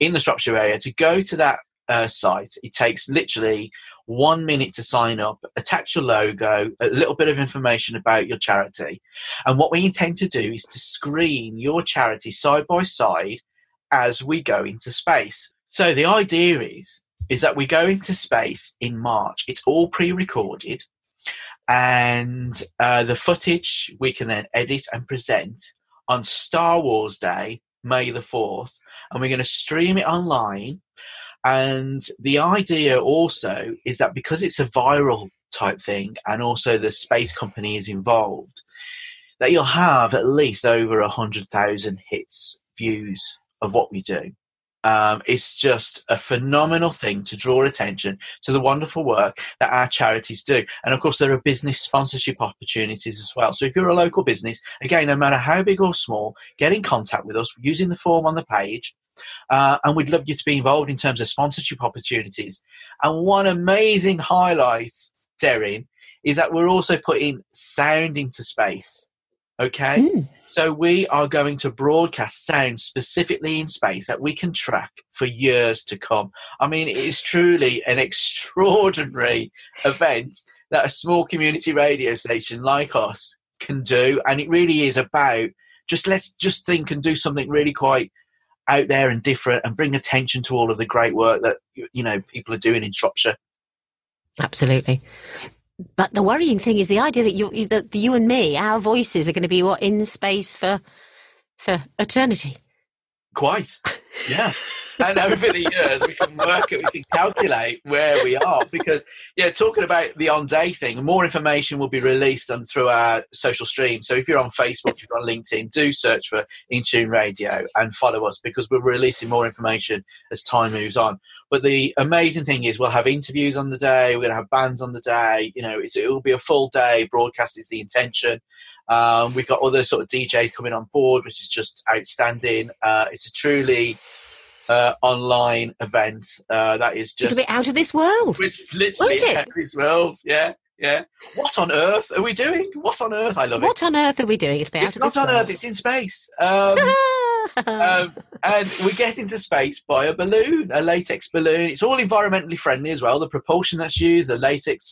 in the Shropshire area to go to that site. It takes literally 1 minute to sign up, attach your logo, a little bit of information about your charity. And what we intend to do is to screen your charity side by side as we go into space. So the idea is that we go into space in March. It's all pre-recorded, and the footage we can then edit and present on Star Wars Day, May the 4th, and we're going to stream it online. And the idea also is that because it's a viral type thing and also the space company is involved, that you'll have at least over 100,000 hits, views of what we do. It's just a phenomenal thing to draw attention to the wonderful work that our charities do. And, of course, there are business sponsorship opportunities as well. So if you're a local business, again, no matter how big or small, get in contact with us using the form on the page. And we'd love you to be involved in terms of sponsorship opportunities. And one amazing highlight, Darren, is that we're also putting sound into space. Okay? So we are going to broadcast sound specifically in space that we can track for years to come. I mean, it is truly an extraordinary event that a small community radio station like us can do. And it really is about let's think and do something really quite out there and different, and bring attention to all of the great work that people are doing in Shropshire. Absolutely. But the worrying thing is the idea that you and me, our voices are going to be in space for eternity. Quite, yeah. And over the years, we can calculate where we are because, talking about the on-day thing, more information will be released through our social stream. So if you're on Facebook, if you're on LinkedIn, do search for In Tune Radio and follow us because we're releasing more information as time moves on. But the amazing thing is we'll have interviews on the day, we're going to have bands on the day, it will be a full day, broadcast is the intention. We've got other sort of DJs coming on board, which is just outstanding. It's a truly online event. That is just... It'll be out of this world. It's literally out of this world, yeah. Yeah. What on earth are we doing? What on earth? I love it. What on earth are we doing? It's not on earth, it's in space. And we get into space by a balloon, a latex balloon. It's all environmentally friendly as well. The propulsion that's used, the latex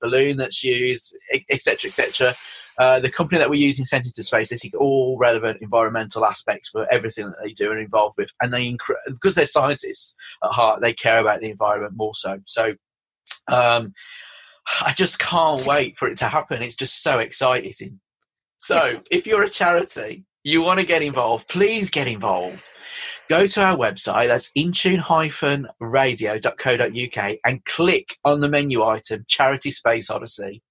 balloon that's used, etc., etc. The company that we use Incentive to Space, they take all relevant environmental aspects for everything that they do and involved with. And they, because they're scientists at heart, they care about the environment more so. So, I just can't wait for it to happen. It's just so exciting. So if you're a charity, you want to get involved, please get involved. Go to our website, that's intune-radio.co.uk, and click on the menu item, Charity Space Odyssey.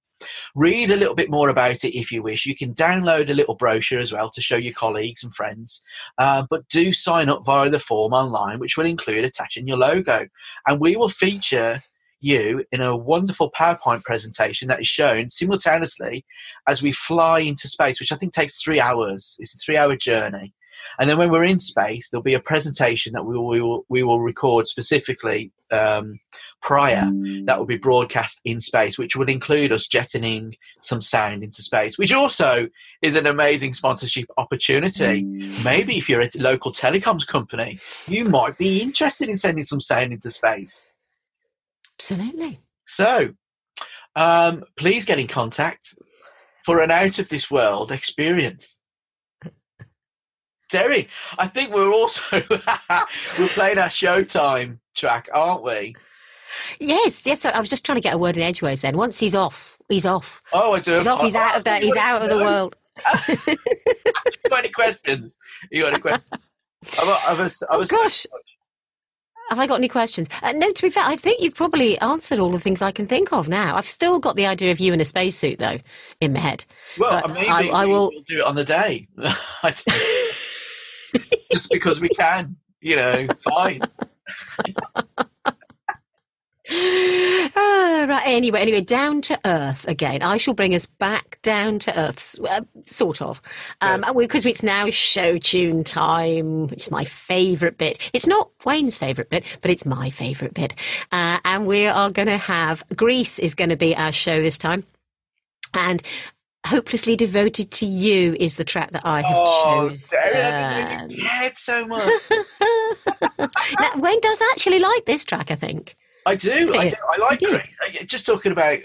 Read a little bit more about it if you wish. You can download a little brochure as well to show your colleagues and friends. But do sign up via the form online, which will include attaching your logo. And we will feature you in a wonderful PowerPoint presentation that is shown simultaneously as we fly into space, which I think takes 3 hours. It's a 3-hour journey. And then when we're in space, there'll be a presentation that we will record specifically prior that will be broadcast in space, which would include us jetting some sound into space, which also is an amazing sponsorship opportunity. Maybe if you're a local telecoms company, you might be interested in sending some sound into space. Absolutely. So, please get in contact for an out-of-this-world experience. Terry, I think we're also we're playing our Showtime track, aren't we? Yes. I was just trying to get a word in edgeways then. Once he's off, he's off. Oh, I do. He's off. He's out of that. He's out of the world. You got any questions? Gosh. Have I got any questions? No, to be fair, I think you've probably answered all the things I can think of now. I've still got the idea of you in a spacesuit, though, in my head. Well, but maybe we'll do it on the day. Just because we can, fine. Right, anyway, down to earth again. I shall bring us back down to earth, sort of, because it's now show tune time. It's my favourite bit. It's not Wayne's favourite bit, but it's my favourite bit. And we are going to have Greece is going to be our show this time, and Hopelessly Devoted to You is the track that I have chosen. Oh, Sarah, I didn't know you cared so much. Now, Wayne does actually like this track, I think. I do. I like Greece. Just talking about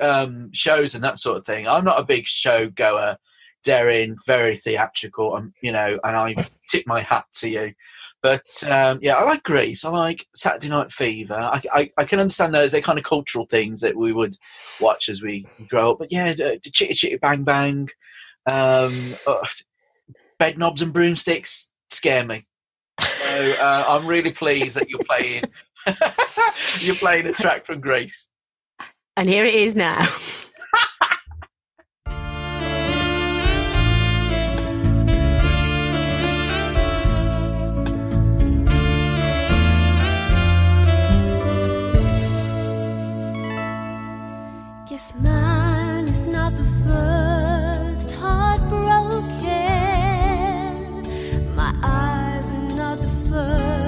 shows and that sort of thing. I'm not a big show goer, Darren, very theatrical, and I tip my hat to you. But, I like Greece. I like Saturday Night Fever. I can understand those. They're kind of cultural things that we would watch as we grow up. But, Chitty Chitty Bang Bang, Bed Knobs and Broomsticks scare me. So I'm really pleased that you're playing... You're playing a track from Greece. And here it is now. Guess mine is not the first heart broken. My eyes are not the first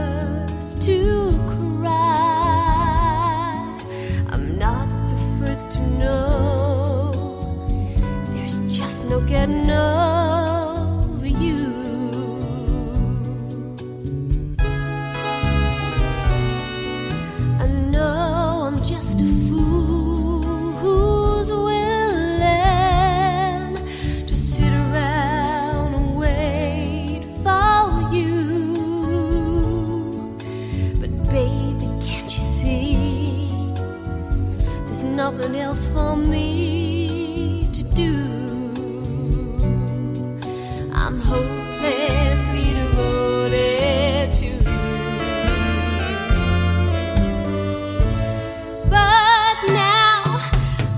to know, there's just no getting over you. I know I'm just a fool who's willing to sit around and wait for you. But baby, can't you see there's nothing else for me to do? I'm hopelessly devoted to you, but now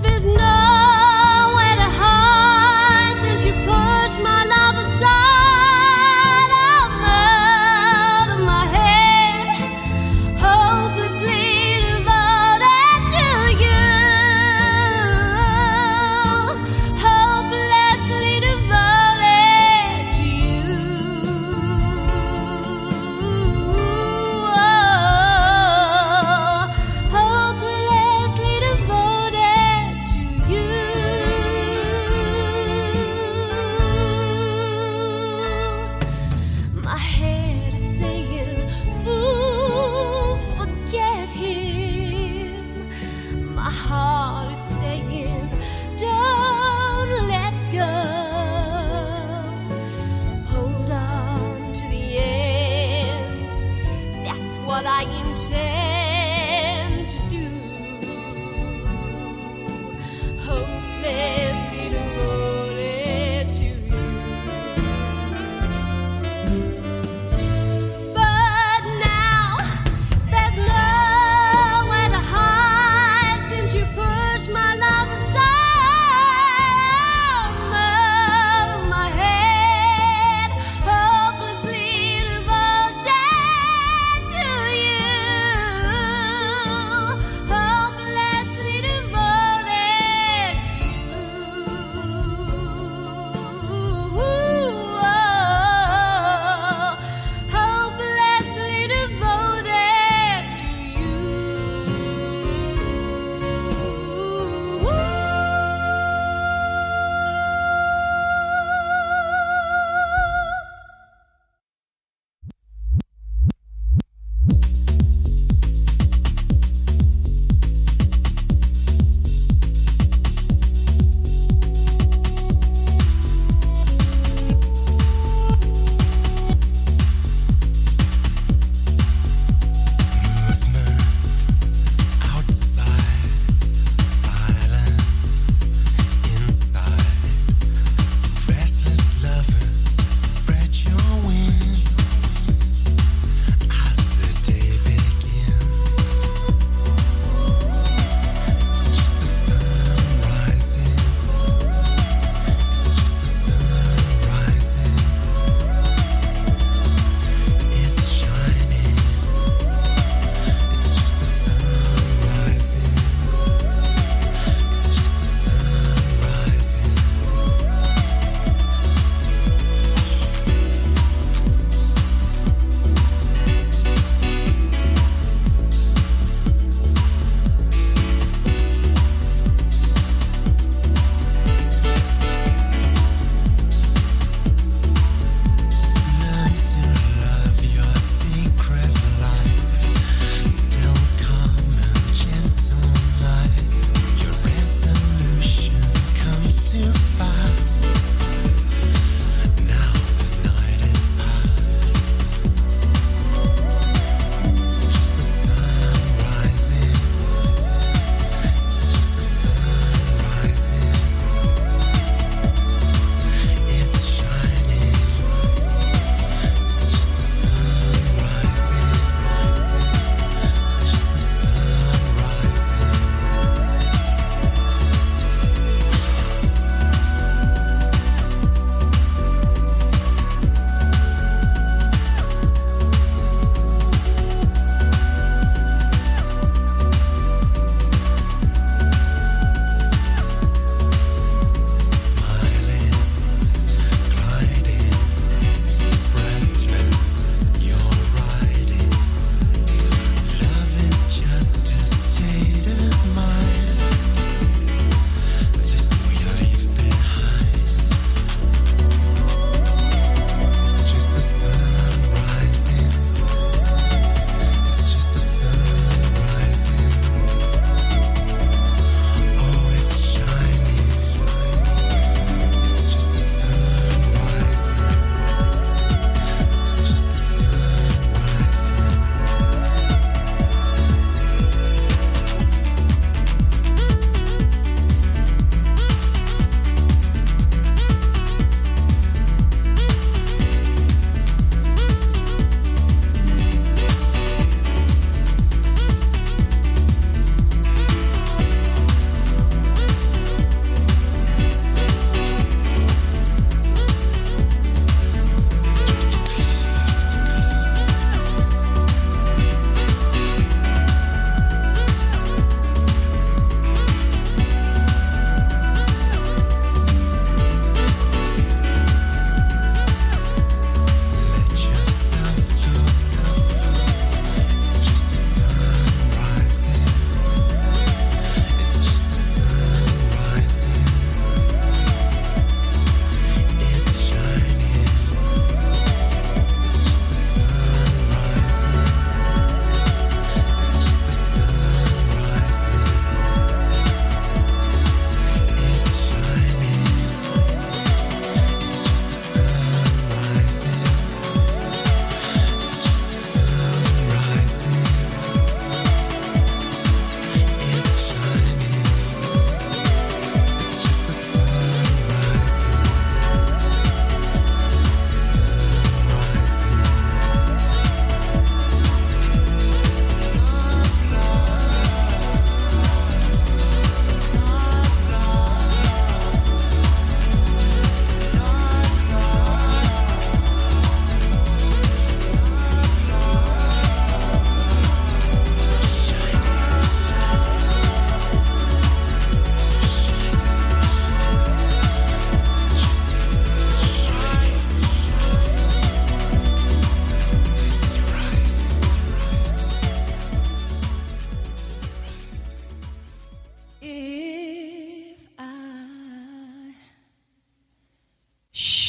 there's nowhere to hide since you pushed my love aside. I'm out of my head, hopelessly devoted to you. heart is saying, don't let go. Hold on to the end. That's what I intend to do. Hopeless. You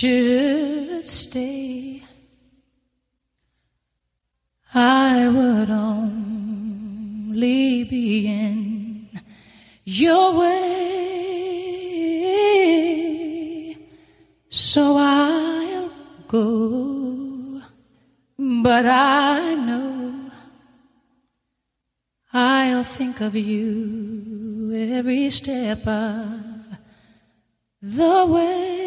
should stay, I would only be in your way. So I'll go, but I know I'll think of you every step of the way.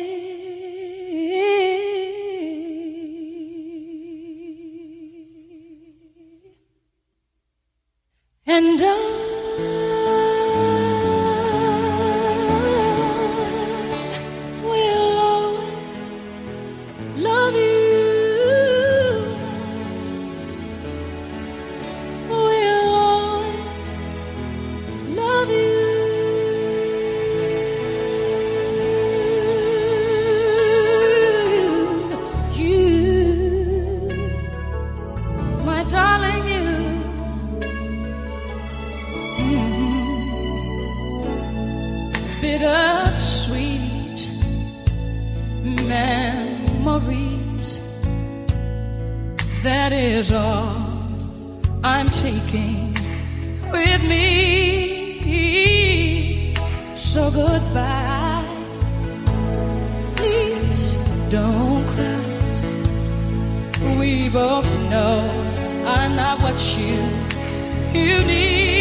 And I will always love you. Will always love you. You, my darling, you. Bittersweet memories. That is all I'm taking with me. So goodbye. Please don't cry. We both know I'm not what you need.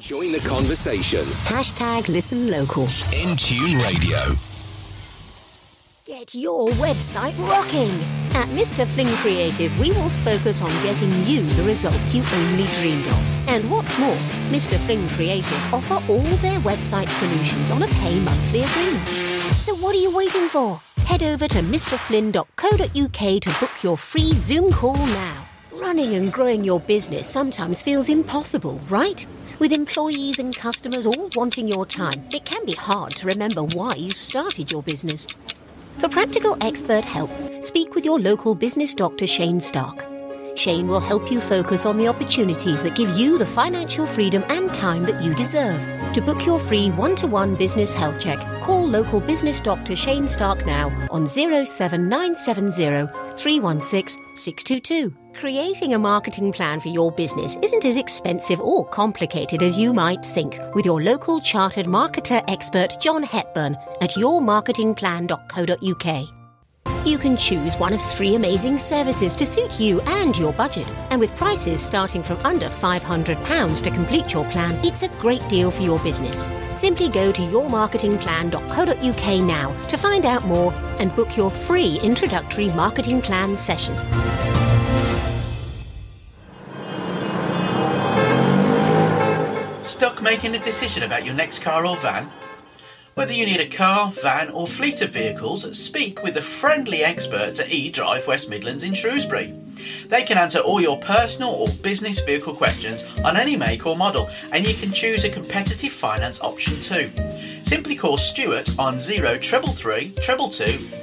Join the conversation. Hashtag listen local. In Tune Radio. Get your website rocking. At Mr. Flynn Creative, we will focus on getting you the results you only dreamed of. And what's more, Mr. Flynn Creative offer all their website solutions on a pay monthly agreement. So what are you waiting for? Head over to mrflynn.co.uk to book your free Zoom call now. Running and growing your business sometimes feels impossible, right? With employees and customers all wanting your time, it can be hard to remember why you started your business. For practical expert help, speak with your local business doctor, Shane Stark. Shane will help you focus on the opportunities that give you the financial freedom and time that you deserve. To book your free one-to-one business health check, call local business doctor Shane Stark now on 07970 316 622. Creating a marketing plan for your business isn't as expensive or complicated as you might think with your local chartered marketer expert John Hepburn at yourmarketingplan.co.uk. You can choose one of three amazing services to suit you and your budget. And with prices starting from under £500 to complete your plan, it's a great deal for your business. Simply go to yourmarketingplan.co.uk now to find out more and book your free introductory marketing plan session. Stuck making a decision about your next car or van? Whether you need a car, van or fleet of vehicles, speak with the friendly experts at eDrive West Midlands in Shrewsbury. They can answer all your personal or business vehicle questions on any make or model, and you can choose a competitive finance option too. Simply call Stuart on 0333 222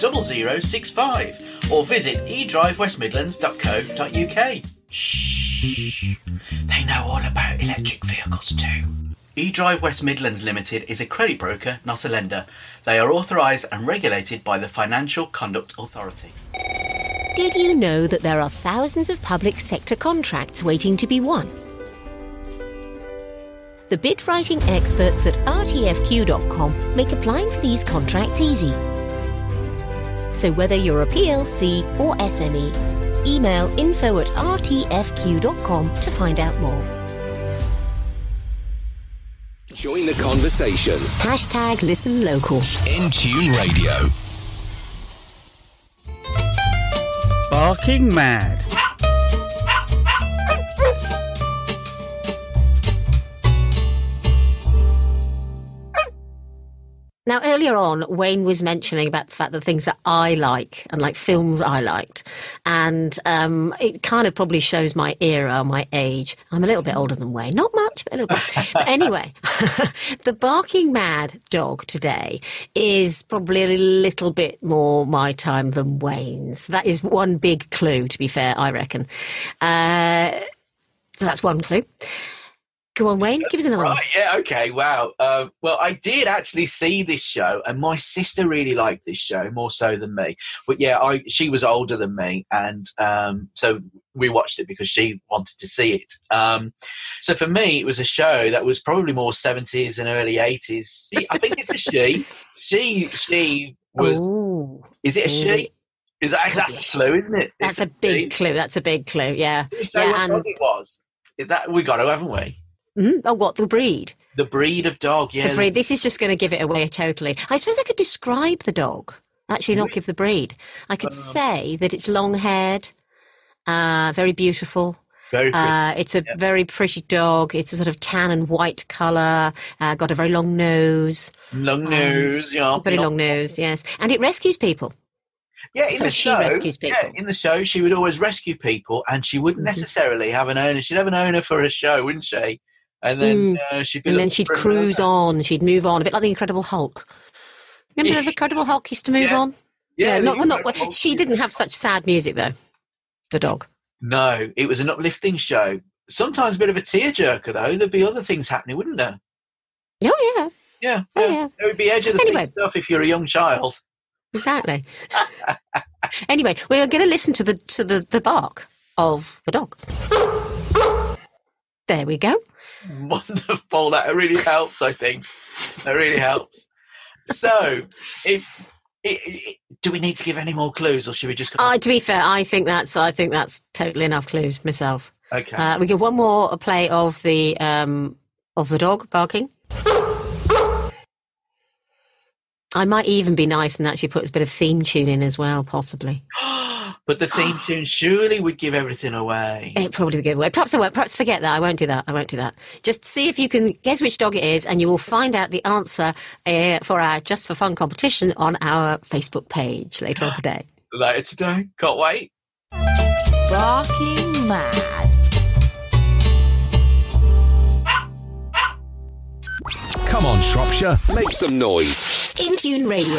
0065 or visit edrivewestmidlands.co.uk. Shh, they know all about electric vehicles too. eDrive West Midlands Limited is a credit broker, not a lender. They are authorised and regulated by the Financial Conduct Authority. Did you know that there are thousands of public sector contracts waiting to be won? The bid writing experts at RTFQ.com make applying for these contracts easy. So whether you're a PLC or SME, email info@rtfq.com to find out more. Join the conversation. Hashtag listen local. In Tune Radio. Barking mad. Now, earlier on, Wayne was mentioning about the fact that things that I like and like films I liked. And it kind of probably shows my era, my age. I'm a little bit older than Wayne. Not much, but a little bit. But anyway, the barking mad dog today is probably a little bit more my time than Wayne's. That is one big clue, to be fair, I reckon. So that's one clue. Go on, Wayne, give us another one. Yeah, okay, wow. Well, I did actually see this show, and my sister really liked this show, more so than me. But yeah, she was older than me, and so we watched it because she wanted to see it. So for me, it was a show that was probably more 70s and early 80s. I think it's a she. She was... Ooh. Is it a she? Is that's a clue, isn't it? That's a big clue, yeah. So yeah, what dog it was. That, we got to, haven't we? Mm-hmm. Oh, what, the breed? The breed of dog, yeah. The breed. This is just going to give it away totally. I suppose I could describe the dog, actually not give the breed. I could say that it's long-haired, very beautiful. Very pretty. It's a very pretty dog. It's a sort of tan and white colour, got a very long nose. Long nose, yes. And it rescues people. Yeah, in the show, she would always rescue people, and she wouldn't necessarily have an owner. She'd have an owner for a show, wouldn't she? And then she'd cruise on. She'd move on, a bit like the Incredible Hulk. Remember the Incredible Hulk used to move on? Yeah, not. She didn't have such sad music though. The dog. No, it was an uplifting show. Sometimes a bit of a tearjerker though. There'd be other things happening, wouldn't there? Oh yeah. Yeah. There would be edge of the seat stuff if you're a young child. Exactly. Anyway, we're going to listen to the bark of the dog. There we go. Wonderful. That really helps, I think. That really helps. So, do we need to give any more clues, or should we just... to be fair, I think that's totally enough clues myself. Okay. We give one more play of the dog barking. I might even be nice and actually put a bit of theme tune in as well, possibly. But the theme tune surely would give everything away. It probably would give away. Perhaps I won't. Perhaps forget that. I won't do that. Just see if you can guess which dog it is, and you will find out the answer for our Just for Fun competition on our Facebook page later on today. Later today. Can't wait. Barking mad. Shropshire, make some noise. In Tune Radio.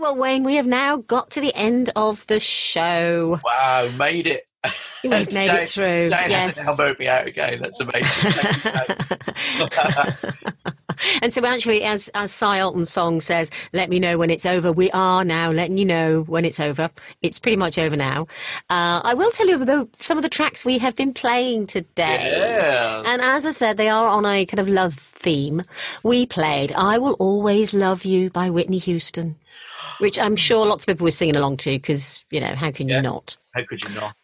Well, Wayne, we have now got to the end of the show. Wow, made it. We've made it through. Shane yes. hasn't elbowed me out again. That's amazing. And so actually, as Cy Alton's song says, let me know when it's over. We are now letting you know when it's over. It's pretty much over now. I will tell you, though, some of the tracks we have been playing today. Yes. And as I said, they are on a kind of love theme. We played I Will Always Love You by Whitney Houston, which I'm sure lots of people were singing along to because, you know, how can you not? How could you not?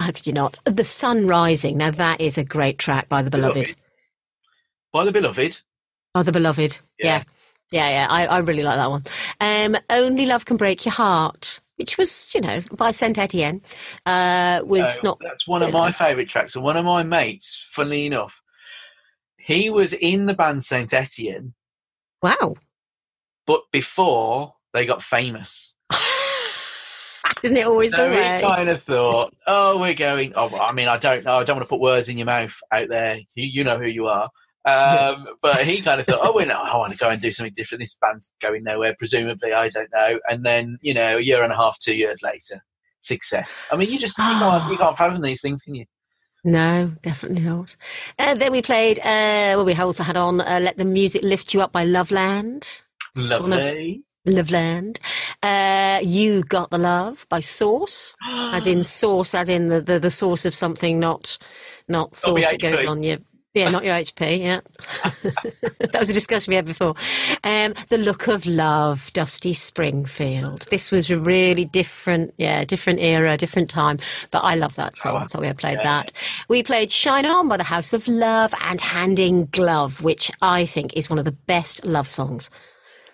How could you not? The Sun Rising. Now, that is a great track by The Beloved. By The Beloved? Oh, The Beloved. Yeah. Yeah. I really like that one. Only Love Can Break Your Heart, which was, you know, by Saint Etienne. That's one of my favourite tracks. And one of my mates, funnily enough, he was in the band Saint Etienne. Wow. But before they got famous. Isn't it always the way? So he kind of thought, I don't know. I don't want to put words in your mouth out there. You know who you are. But he kind of thought, I want to go and do something different. This band's going nowhere, presumably. I don't know. And then, you know, a year and a half, 2 years later, success. I mean, you can't fathom these things, can you? No, definitely not. Then we played, we also had on Let the Music Lift You Up by Loveland. Lovely. Loveland. You Got the Love by Source, as in the source of something, not source that goes on your... Yeah, not your HP, yeah. That was a discussion we had before. The Look of Love, Dusty Springfield. This was a really different era, different time. But I love that song, so we played that. We played Shine On by The House of Love and Hand in Glove, which I think is one of the best love songs.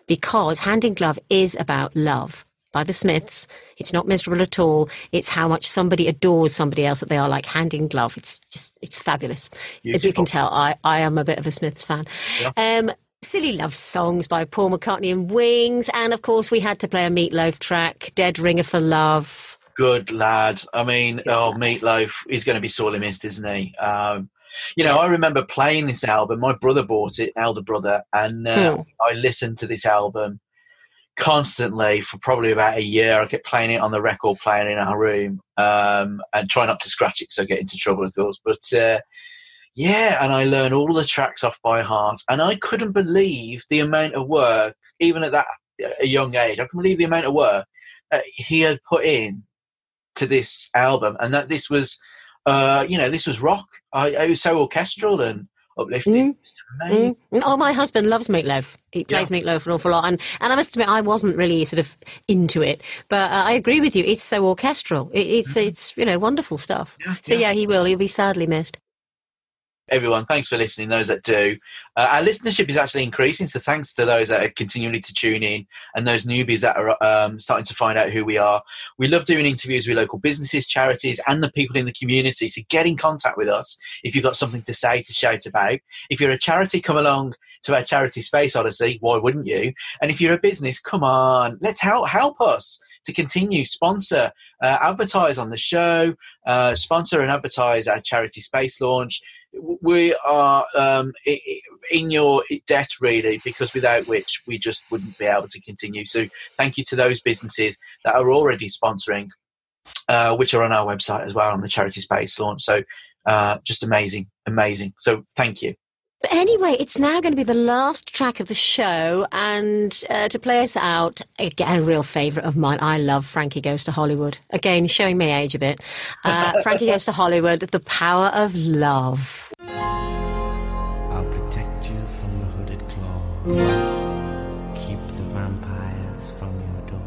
Because Hand in Glove is about love by the Smiths. It's not miserable at all. It's how much somebody adores somebody else that they are like hand in glove. It's fabulous. Beautiful. As you can tell, I am a bit of a Smiths fan. Yeah. Silly Love Songs by Paul McCartney and Wings. And of course, we had to play a Meatloaf track, Dead Ringer for Love. Good lad. I mean, Meatloaf, he's going to be sorely missed, isn't he? I remember playing this album. My brother bought it, elder brother, and I listened to this album constantly for probably about a year. I kept playing it on the record player in our room and try not to scratch it because I get into trouble, of course. But, and I learned all the tracks off by heart. And I couldn't believe the amount of work, even at that young age, I couldn't believe the amount of work he had put in to this album and that this was... this was rock. It was so orchestral and uplifting. My husband loves Meatloaf. He plays Meatloaf an awful lot. And I must admit, I wasn't really sort of into it. But I agree with you. It's so orchestral. It's wonderful stuff. Yeah, so, he will. He'll be sadly missed. Everyone, thanks for listening, those that do. Our listenership is actually increasing. So thanks to those that are continually to tune in and those newbies that are starting to find out who we are. We love doing interviews with local businesses, charities and the people in the community. So get in contact with us if you've got something to say, to shout about. If you're a charity, come along to our Charity Space Odyssey. Why wouldn't you? And if you're a business, come on, let's help us to continue, sponsor, advertise on the show, sponsor and advertise our Charity Space launch. We are in your debt, really, because without which we just wouldn't be able to continue. So thank you to those businesses that are already sponsoring, which are on our website as well, on the charity space launch. So just amazing. So thank you. But anyway, it's now going to be the last track of the show, and to play us out, again, a real favourite of mine. I love Frankie Goes to Hollywood. Again, showing my age a bit. Frankie Goes to Hollywood, The Power of Love. I'll protect you from the hooded claw. Keep the vampires from your door.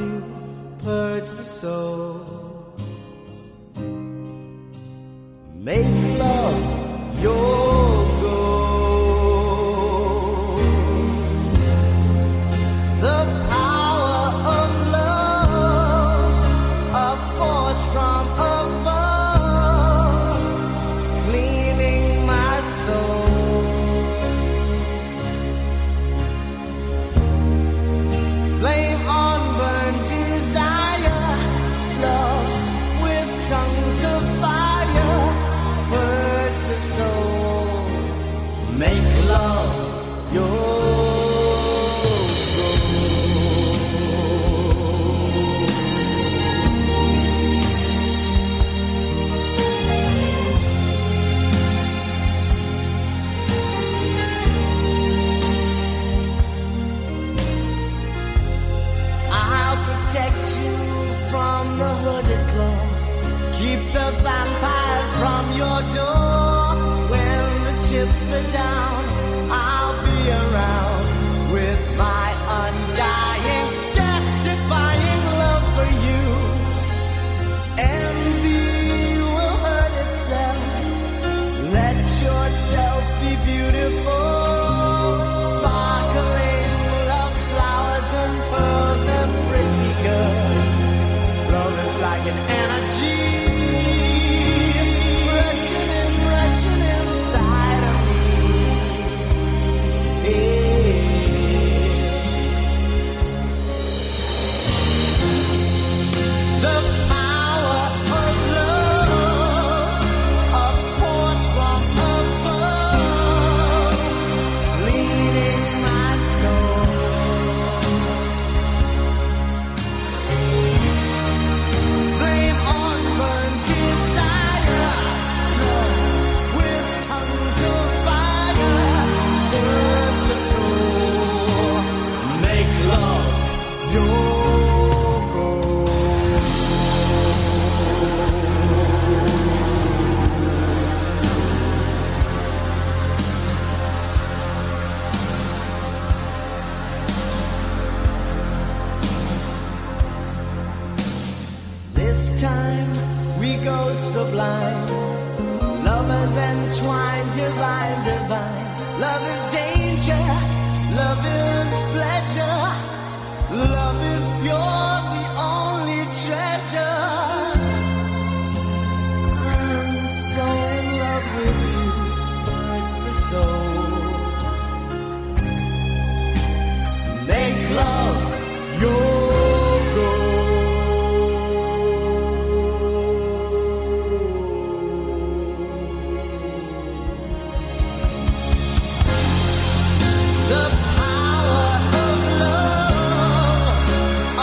you. Purge the soul. Make love your goal. The power of love, a force from above, cleaning my soul. Flame on burn desire. Love with tongues of fire, purge the soul, make love your goal. I'll protect you from the hooded claw, keep the vampires from your door. When the chips are down, I'll be around with my undying, death-defying love for you. Envy will hurt itself. Let yourself be beautiful, sparkling love, flowers and pearls and pretty girls. Love is like an energy rushing inside of me. Yeah. The this time we go sublime, lovers entwined, divine, divine. Love is danger, love is pleasure, love is pure, the only treasure. I'm so in love with you, purge the soul, make love your the power of love, a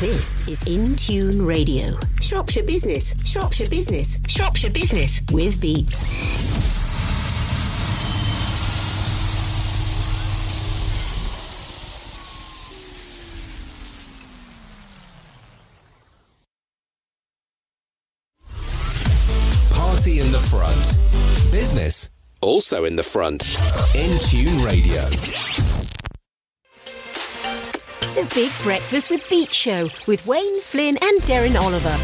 This is In Tune Radio. Shropshire Business, Shropshire Business, Shropshire Business with Beats. In the front. Business also in the front. In Tune Radio. The Big Breakfast with Beat Show with Wayne Flynn and Darren Oliver.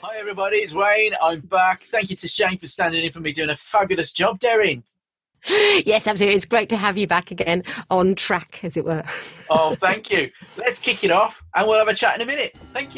Hi everybody, it's Wayne. I'm back. Thank you to Shane for standing in for me, doing a fabulous job, Darren. Yes, absolutely. It's great to have you back again on track, as it were. Oh, thank you. Let's kick it off and we'll have a chat in a minute. Thank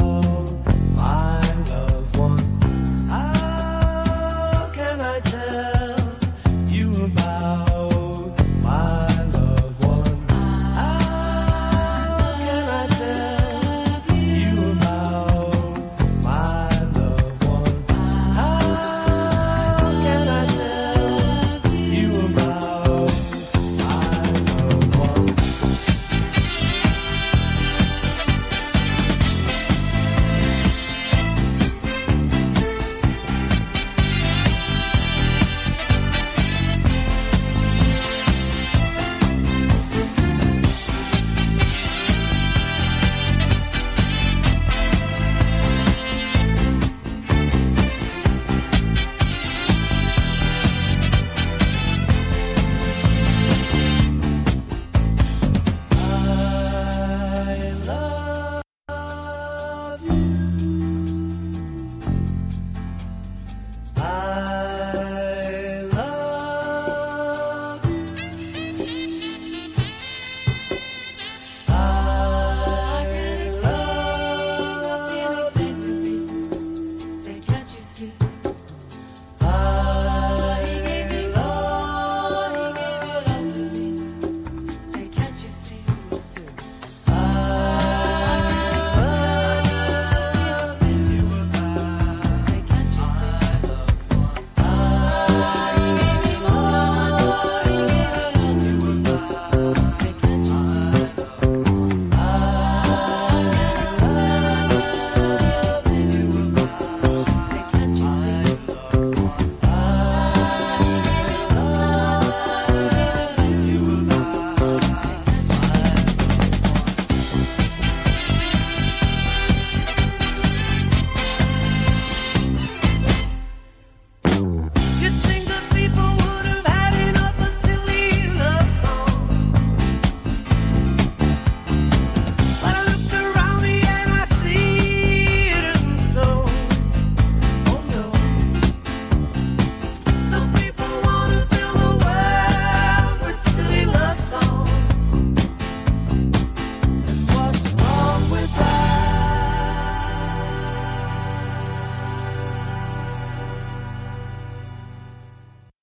you.